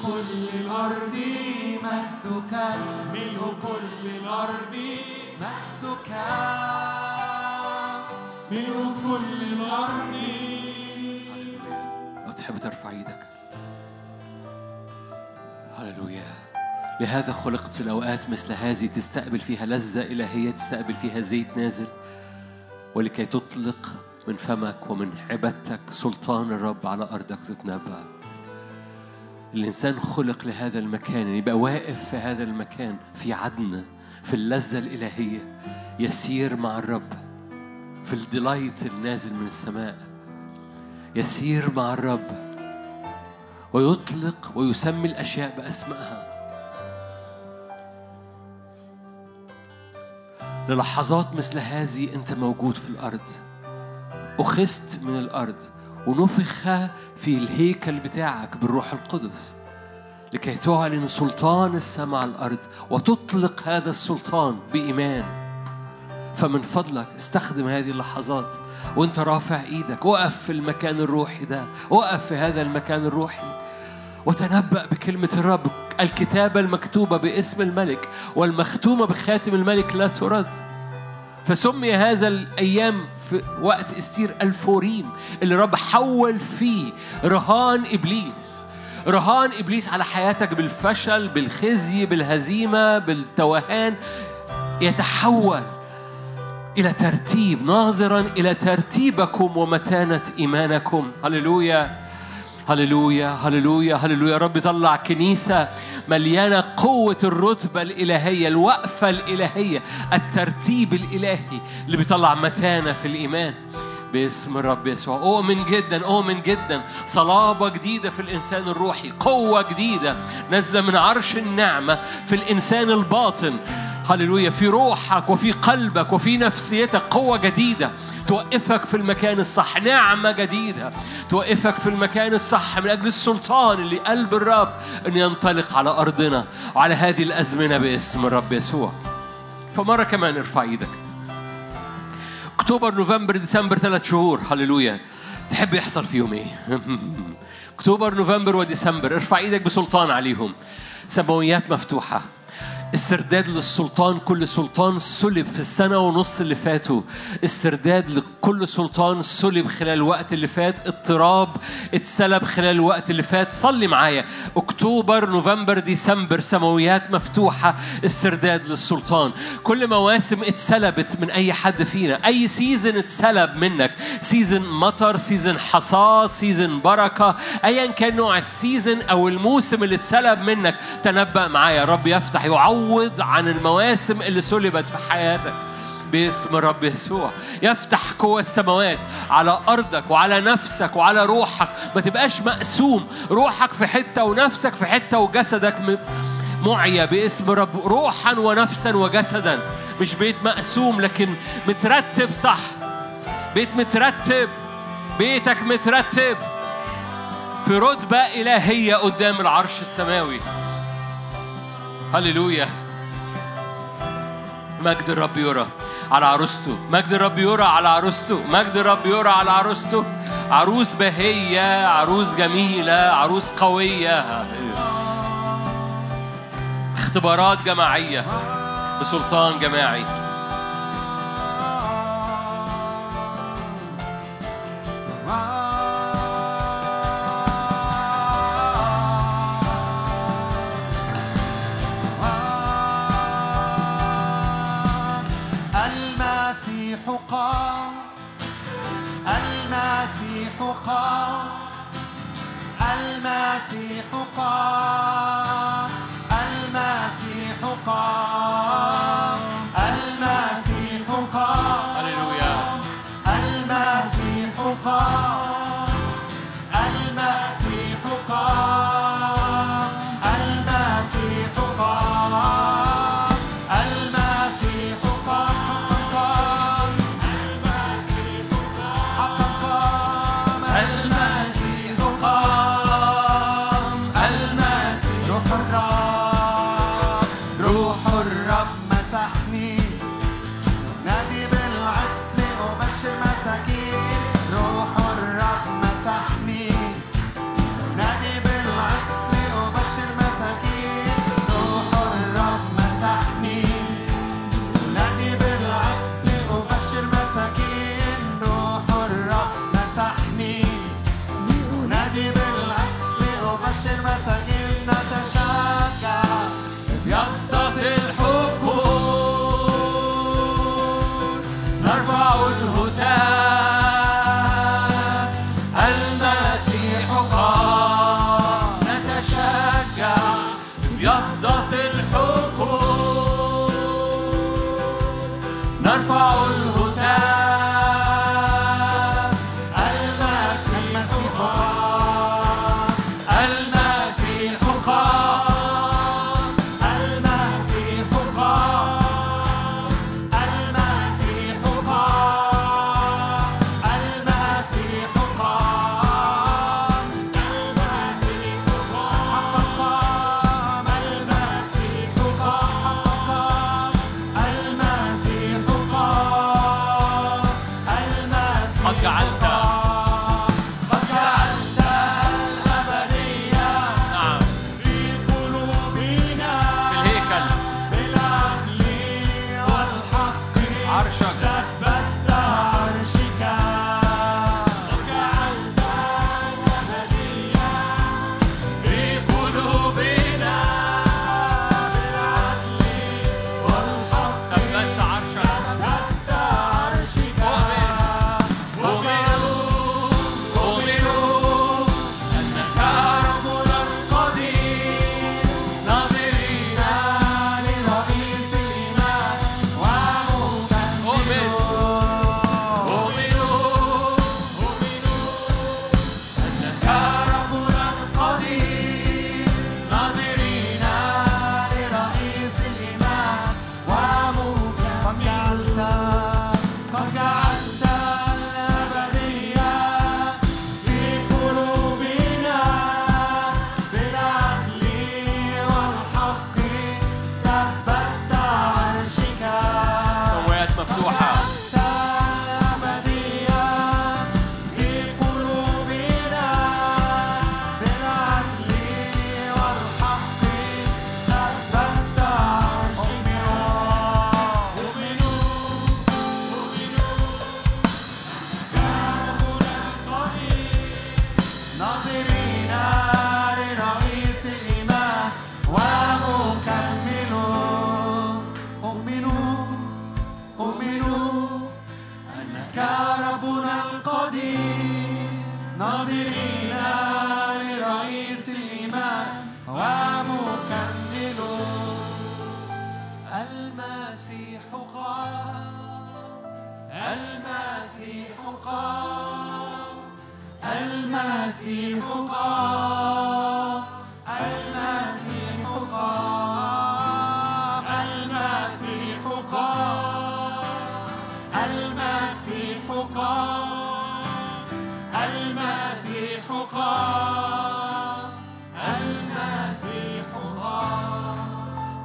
كل الأرض ملء كل مرضي. لو تحب ترفع ايدك. هللويا. لهذا خلقت الأوقات مثل هذه تستقبل فيها لذة إلهية، تستقبل فيها زيت نازل، ولكي تطلق من فمك ومن عبادتك سلطان الرب على أرضك تتنبأ. الإنسان خلق لهذا المكان، يعني يبقى واقف في هذا المكان في عدن، في اللذة الإلهية، يسير مع الرب في الدلايت النازل من السماء، يسير مع الرب ويطلق ويسمي الأشياء بأسمائها. للحظات مثل هذه أنت موجود في الأرض، أخذت من الأرض ونفخها في الهيكل بتاعك بالروح القدس، لكي تعلن سلطان السماء على الأرض وتطلق هذا السلطان بإيمان. فمن فضلك استخدم هذه اللحظات وانت رافع ايدك، وقف في المكان الروحي ده، وقف في هذا المكان الروحي وتنبأ بكلمة الرب. الكتابة المكتوبة باسم الملك والمختومة بخاتم الملك لا ترد. فسمي هذا الأيام في وقت استير الفوريم، اللي رب حول فيه رهان إبليس، رهان إبليس على حياتك بالفشل، بالخزي، بالهزيمة، بالتوهان، يتحول إلى ترتيب، ناظرا إلى ترتيبكم ومتانة إيمانكم. هللويا هللويا هللويا هللويا. رب يطلع كنيسة مليانة قوة الرتبة الإلهية، الوقفة الإلهية، الترتيب الإلهي اللي بيطلع متانة في الإيمان باسم الرب يسوع. أؤمن جدا، أؤمن جدا، صلابة جديدة في الإنسان الروحي، قوة جديدة نازلة من عرش النعمة في الإنسان الباطن. هللويا. في روحك وفي قلبك وفي نفسيتك قوة جديدة توقفك في المكان الصح، نعمة جديدة توقفك في المكان الصح من أجل السلطان اللي قلب الرب أن ينطلق على أرضنا وعلى هذه الأزمنة باسم الرب يسوع. فمرة كمان ارفع يدك. أكتوبر، نوفمبر، ديسمبر، 3 شهور. هللويا. تحب يحصل فيهم إيه؟ أكتوبر، نوفمبر وديسمبر، ارفع يدك بسلطان عليهم. سماويات مفتوحة، استرداد للسلطان، كل سلطان سلب في السنة ونص اللي فاتوا، استرداد لكل سلطان سلب خلال الوقت اللي فات، اضطراب اتسلب خلال الوقت اللي فات. صلي معايا. أكتوبر، نوفمبر، ديسمبر، سماويات مفتوحة، استرداد للسلطان. كل مواسم اتسلبت من أي حد فينا، أي سيزن اتسلب منك، سيزن مطر، سيزن حصاد، سيزن بركة، أيا كان نوع السيزن أو الموسم اللي اتسلب منك، تنبأ معايا. رب يفتح يعوض عن المواسم اللي سلبت في حياتك باسم الرب يسوع. يفتح قوة السماوات على أرضك وعلى نفسك وعلى روحك. ما تبقاش مقسوم، روحك في حتة ونفسك في حتة وجسدك معيا باسم الرب، روحا ونفسا وجسدا. مش بيت مقسوم لكن مترتب صح، بيت مترتب، بيتك مترتب في رتبة إلهية قدام العرش السماوي. هللويا. مجد الرب يرى على عروسته، مجد الرب يرى على عروسته، مجد الرب يرى على عروسته. عروس بهية، عروس جميلة، عروس قوية. اختبارات جماعية بسلطان جماعي. روح الرب مسحني نادي بالعدل. نرفع الهتاف، المسيح قام، نتشجع ابيضت الحقول، نرفع الهتاف،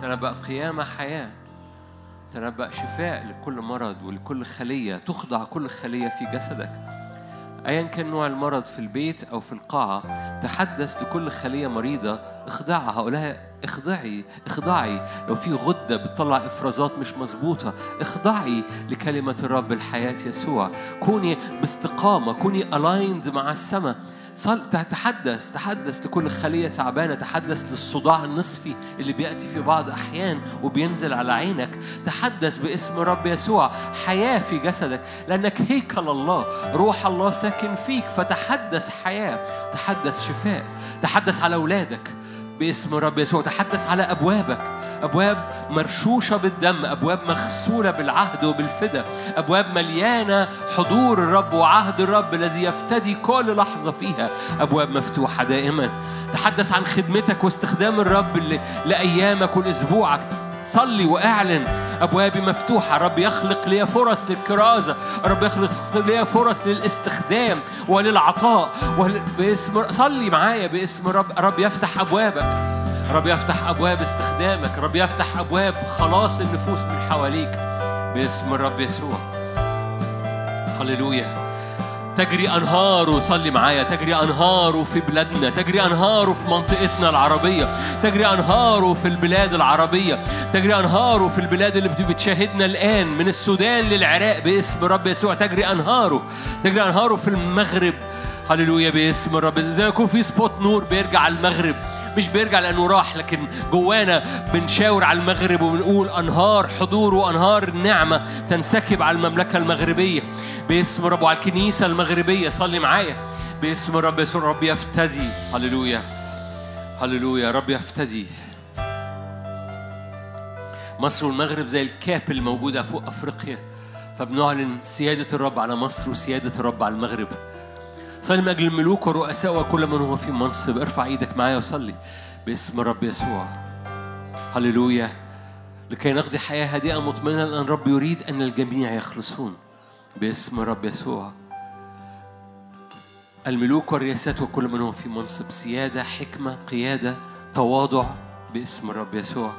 تنبأ قيامة حياة، تنبأ شفاء لكل مرض ولكل خلية، تخضع كل خلية في جسدك أيا كان نوع المرض في البيت أو في القاعة. تحدث لكل خلية مريضة اخضعها، أقول لها اخضعي. لو في غدة بتطلع إفرازات مش مظبوطة، اخضعي لكلمة الرب الحياة يسوع. كوني باستقامة، كوني aligned مع السماء. تحدث لكل خلية تعبانة، تحدث للصداع النصفي اللي بيأتي في بعض أحيان وبينزل على عينك. تحدث باسم رب يسوع حياة في جسدك، لأنك هيكل الله، روح الله ساكن فيك. فتحدث حياة، تحدث شفاء، تحدث على أولادك باسم رب يسوع، تحدث على أبوابك، أبواب مرشوشة بالدم، أبواب مغسولة بالعهد وبالفداء، أبواب مليانة حضور الرب وعهد الرب الذي يفتدي كل لحظة فيها، أبواب مفتوحة دائما. تحدث عن خدمتك واستخدام الرب لأيامك والأسبوعك. صلي وأعلن أبوابي مفتوحة، رب يخلق لي فرص للكرازة، رب يخلق لي فرص للاستخدام وللعطاء صلي معايا باسم رب يفتح أبوابك، رب يفتح أبواب استخدامك، رب يفتح أبواب خلاص النفوس من حواليك باسم الرب يسوع. هللويا. تجري أنهاره، صلي معايا، تجري أنهاره في بلادنا، تجري أنهاره في منطقتنا العربية، تجري أنهاره في البلاد العربية، تجري أنهاره في البلاد اللي بتشاهدنا الآن من السودان للعراق باسم الرب يسوع. تجري أنهاره في المغرب. هللويا باسم الرب. زي ما يكون في سبوت نور بيرجع المغرب، مش بيرجع لأنه راح، لكن جوانا بنشاور على المغرب وبنقول أنهار حضور وأنهار نعمة تنسكب على المملكة المغربية باسم رب، وعلى الكنيسة المغربية. صلي معايا باسم رب يسوع. رب يفتدي، هللويا هللويا، رب يفتدي مصر والمغرب زي الكاب الموجودة فوق أفريقيا. فبنعلن سيادة الرب على مصر وسيادة الرب على المغرب. صلي من أجل الملوك والرؤساء وكل من هو في منصب. ارفع ايدك معايا وصلي باسم الرب يسوع. هللويا. لكي نقضي حياة هادئة مطمئنة، لأن الرب يريد أن الجميع يخلصون باسم الرب يسوع. الملوك والرياسات وكل من هو في منصب، سيادة، حكمة، قيادة، تواضع باسم الرب يسوع.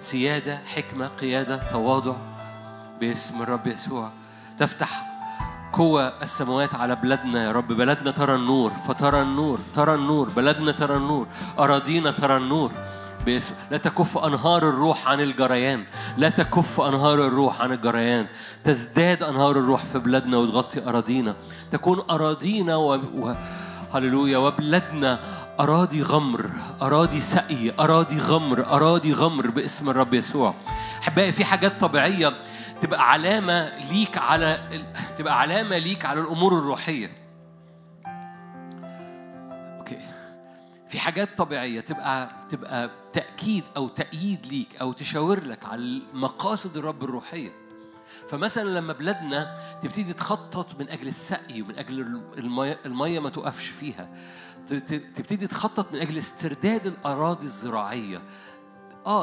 سيادة، حكمة، قيادة، تواضع باسم الرب يسوع. تفتح قوة السماوات على بلدنا يا رب. بلدنا ترى النور، فترى النور، ترى النور، بلدنا ترى النور، أراضينا ترى النور باسم. لا تكف أنهار الروح عن الجريان، لا تكف أنهار الروح عن الجريان. تزداد أنهار الروح في بلدنا وتغطي أراضينا، تكون أراضينا هللويا وبلدنا أراضي غمر، أراضي سقي، أراضي غمر، أراضي غمر باسم الرب يسوع. أحبائي، في حاجات طبيعية تبقى علامة ليك على الأمور الروحية. أوكي، في حاجات طبيعية تبقى تأكيد أو تأييد ليك أو تشاور لك على مقاصد الرب الروحية. فمثلا لما بلدنا تبتدي تخطط من أجل السقي ومن أجل المية ما توقفش فيها، تبتدي تخطط من أجل استرداد الأراضي الزراعية.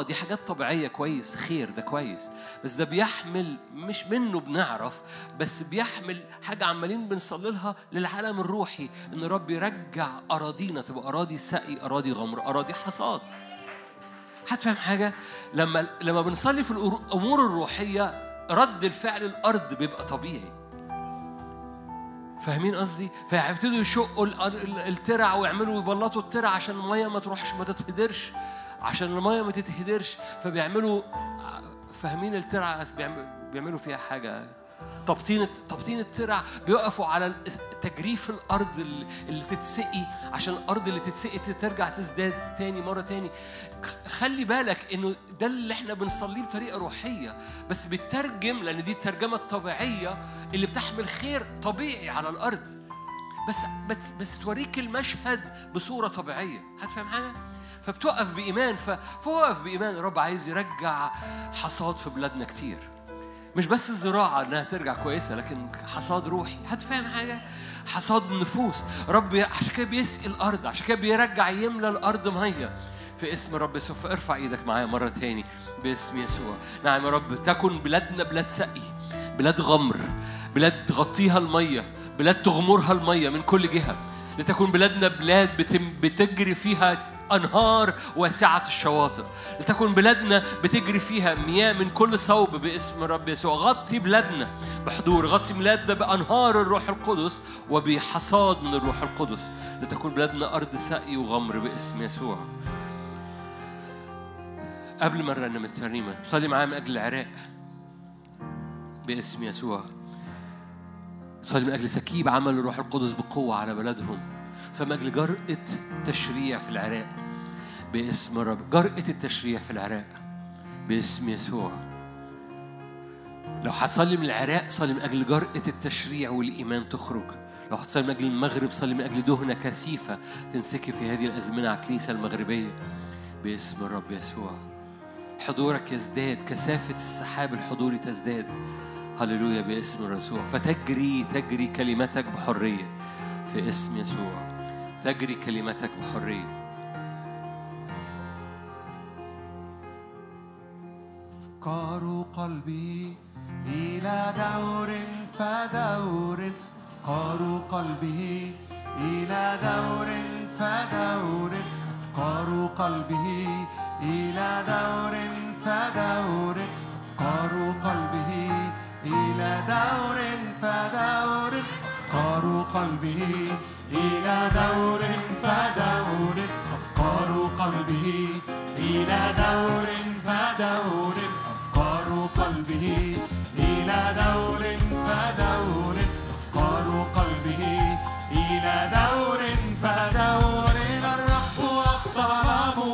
دي حاجات طبيعية، كويس، خير، ده كويس، بس ده بيحمل مش منه بنعرف، بس بيحمل حاجة عمالين بنصلي لها للعالم الروحي، ان رب يرجع أراضينا تبقى أراضي سقي، أراضي غمر، أراضي حصاد. هتفهم حاجة؟ لما بنصلي في الأمور الروحية رد الفعل الأرض بيبقى طبيعي. فاهمين قصدي؟ فيبتدوا يشقوا الترع ويعملوا يبلطوا الترع عشان المية ما تروحش، ما تتهدرش، عشان المية ما تتهدرش. فبيعملوا، فاهمين، الترع بيعملوا فيها حاجة، تبطين الترع، بيقفوا على تجريف الأرض اللي تتسقي عشان الأرض اللي تتسقي ترجع تزداد تاني مرة تاني. خلي بالك إنه ده اللي إحنا بنصليه بطريقة روحية، بس بترجم، لأن دي الترجمة الطبيعية اللي بتحمل خير طبيعي على الأرض، بس توريك المشهد بصورة طبيعية. هتفهم حاجة؟ فبتوقف بإيمان، فوقف بإيمان. الرب عايز يرجع حصاد في بلادنا كتير، مش بس الزراعة أنها ترجع كويسة، لكن حصاد روحي. هتفهم حاجة؟ حصاد نفوس. رب عشان كده بيسقي الأرض، عشان كده بيرجع يملى الأرض مية في اسم رب يسوع. فارفع إيدك معايا مرة تاني باسم يسوع. نعم يا رب، تكن بلادنا بلاد سقي، بلاد غمر، بلاد تغطيها المية، بلاد تغمرها المية من كل جهة. لتكن بلادنا بلاد بتجري فيها أنهار واسعة الشواطئ، لتكن بلادنا بتجري فيها مياه من كل صوب باسم رب يسوع. غطي بلادنا بحضور، غطي بلادنا بأنهار الروح القدس وبحصاد من الروح القدس، لتكن بلادنا أرض سقي وغمر باسم يسوع. قبل ما نرنم الترنيمة صلي معايا من أجل العراق باسم يسوع. صلي من أجل سكيب عمل الروح القدس بقوة على بلدهم. صلي من أجل جرأة تشريع في العراق باسم رب. جرأة التشريع في العراق باسم يسوع. لو هتصلي من العراق صلي من أجل جرأة التشريع والإيمان تخرج. لو هتصلي من أجل المغرب صلي من أجل دهنة كثيفة تنسكب في هذه الأزمنة على الكنيسة المغربية باسم الرب يسوع. حضورك يزداد، كثافة السحاب الحضوري تزداد، هللويا، باسم الرسول. فتجري كلمتك بحرية في اسم يسوع. تجري كلمتك بحرية. أفكار قلبي إلى دور فدور، أفكار قلبي إلى دور فدور، أفكار قلبي إلى دور فدور، أفكار قلبي إلى دور فدور، أفكار قلبي إلى دور فدور، أفكار قلبه إلى دور فدور، أفكار قلبه إلى دور فدور، أفكار قلبه إلى دور فدور. الرب أقرب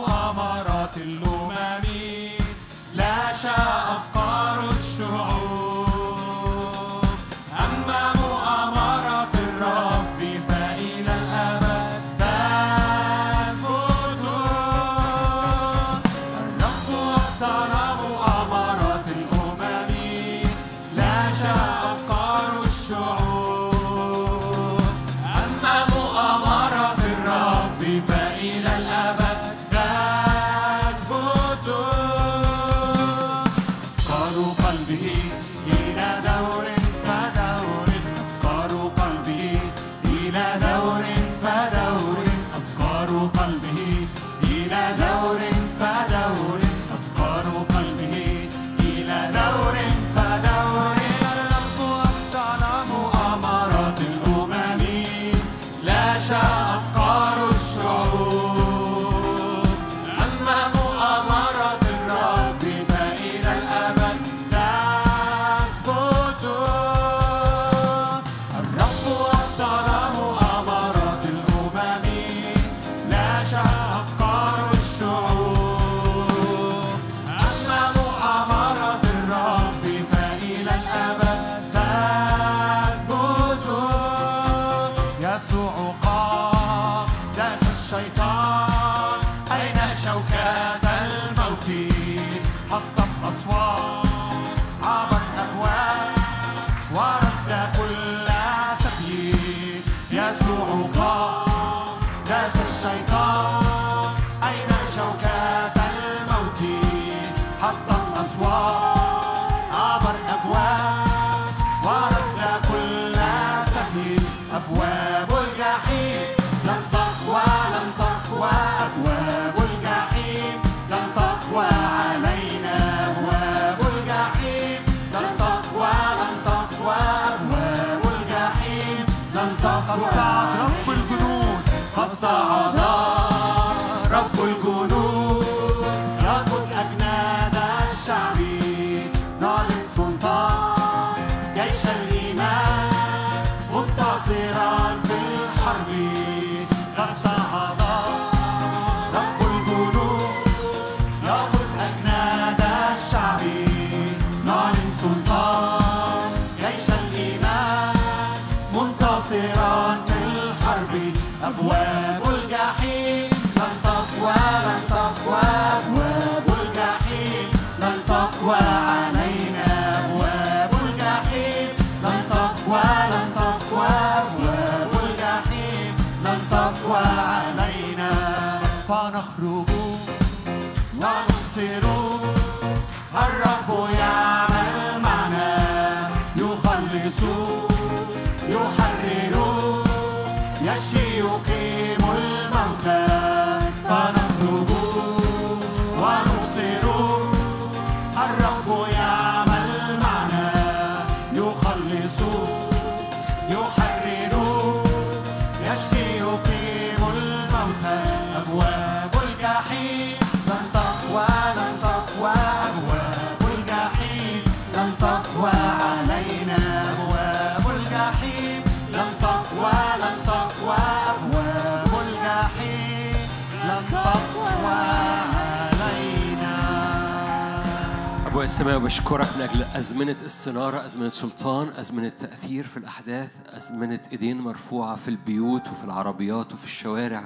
السماء. بشكرك من أجل أزمنة استنارة، أزمنة سلطان، أزمنة تأثير في الأحداث، أزمنة إيدين مرفوعة في البيوت وفي العربيات وفي الشوارع.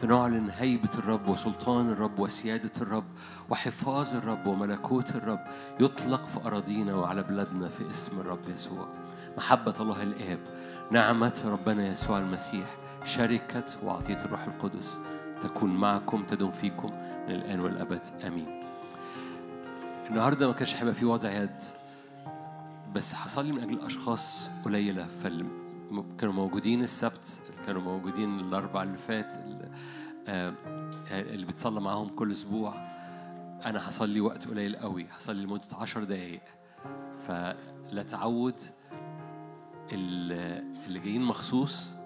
فنعلن هيبة الرب وسلطان الرب وسيادة الرب وحفاظ الرب وملكوت الرب يطلق في أراضينا وعلى بلادنا في اسم الرب يسوع. محبة الله الآب، نعمة ربنا يسوع المسيح، شركة وعطية الروح القدس تكون معكم، تدوم فيكم من الآن والأبد. آمين. النهارده ما كانش هيبقى في وضع يد، بس حصل لي من اجل اشخاص قليله. كانوا موجودين السبت، كانوا موجودين الاربع اللي فات، اللي بتصلى معاهم كل اسبوع. انا حصل لي وقت قليل قوي، حصل لي لمده 10 دقائق. فلا تعود اللي جايين مخصوص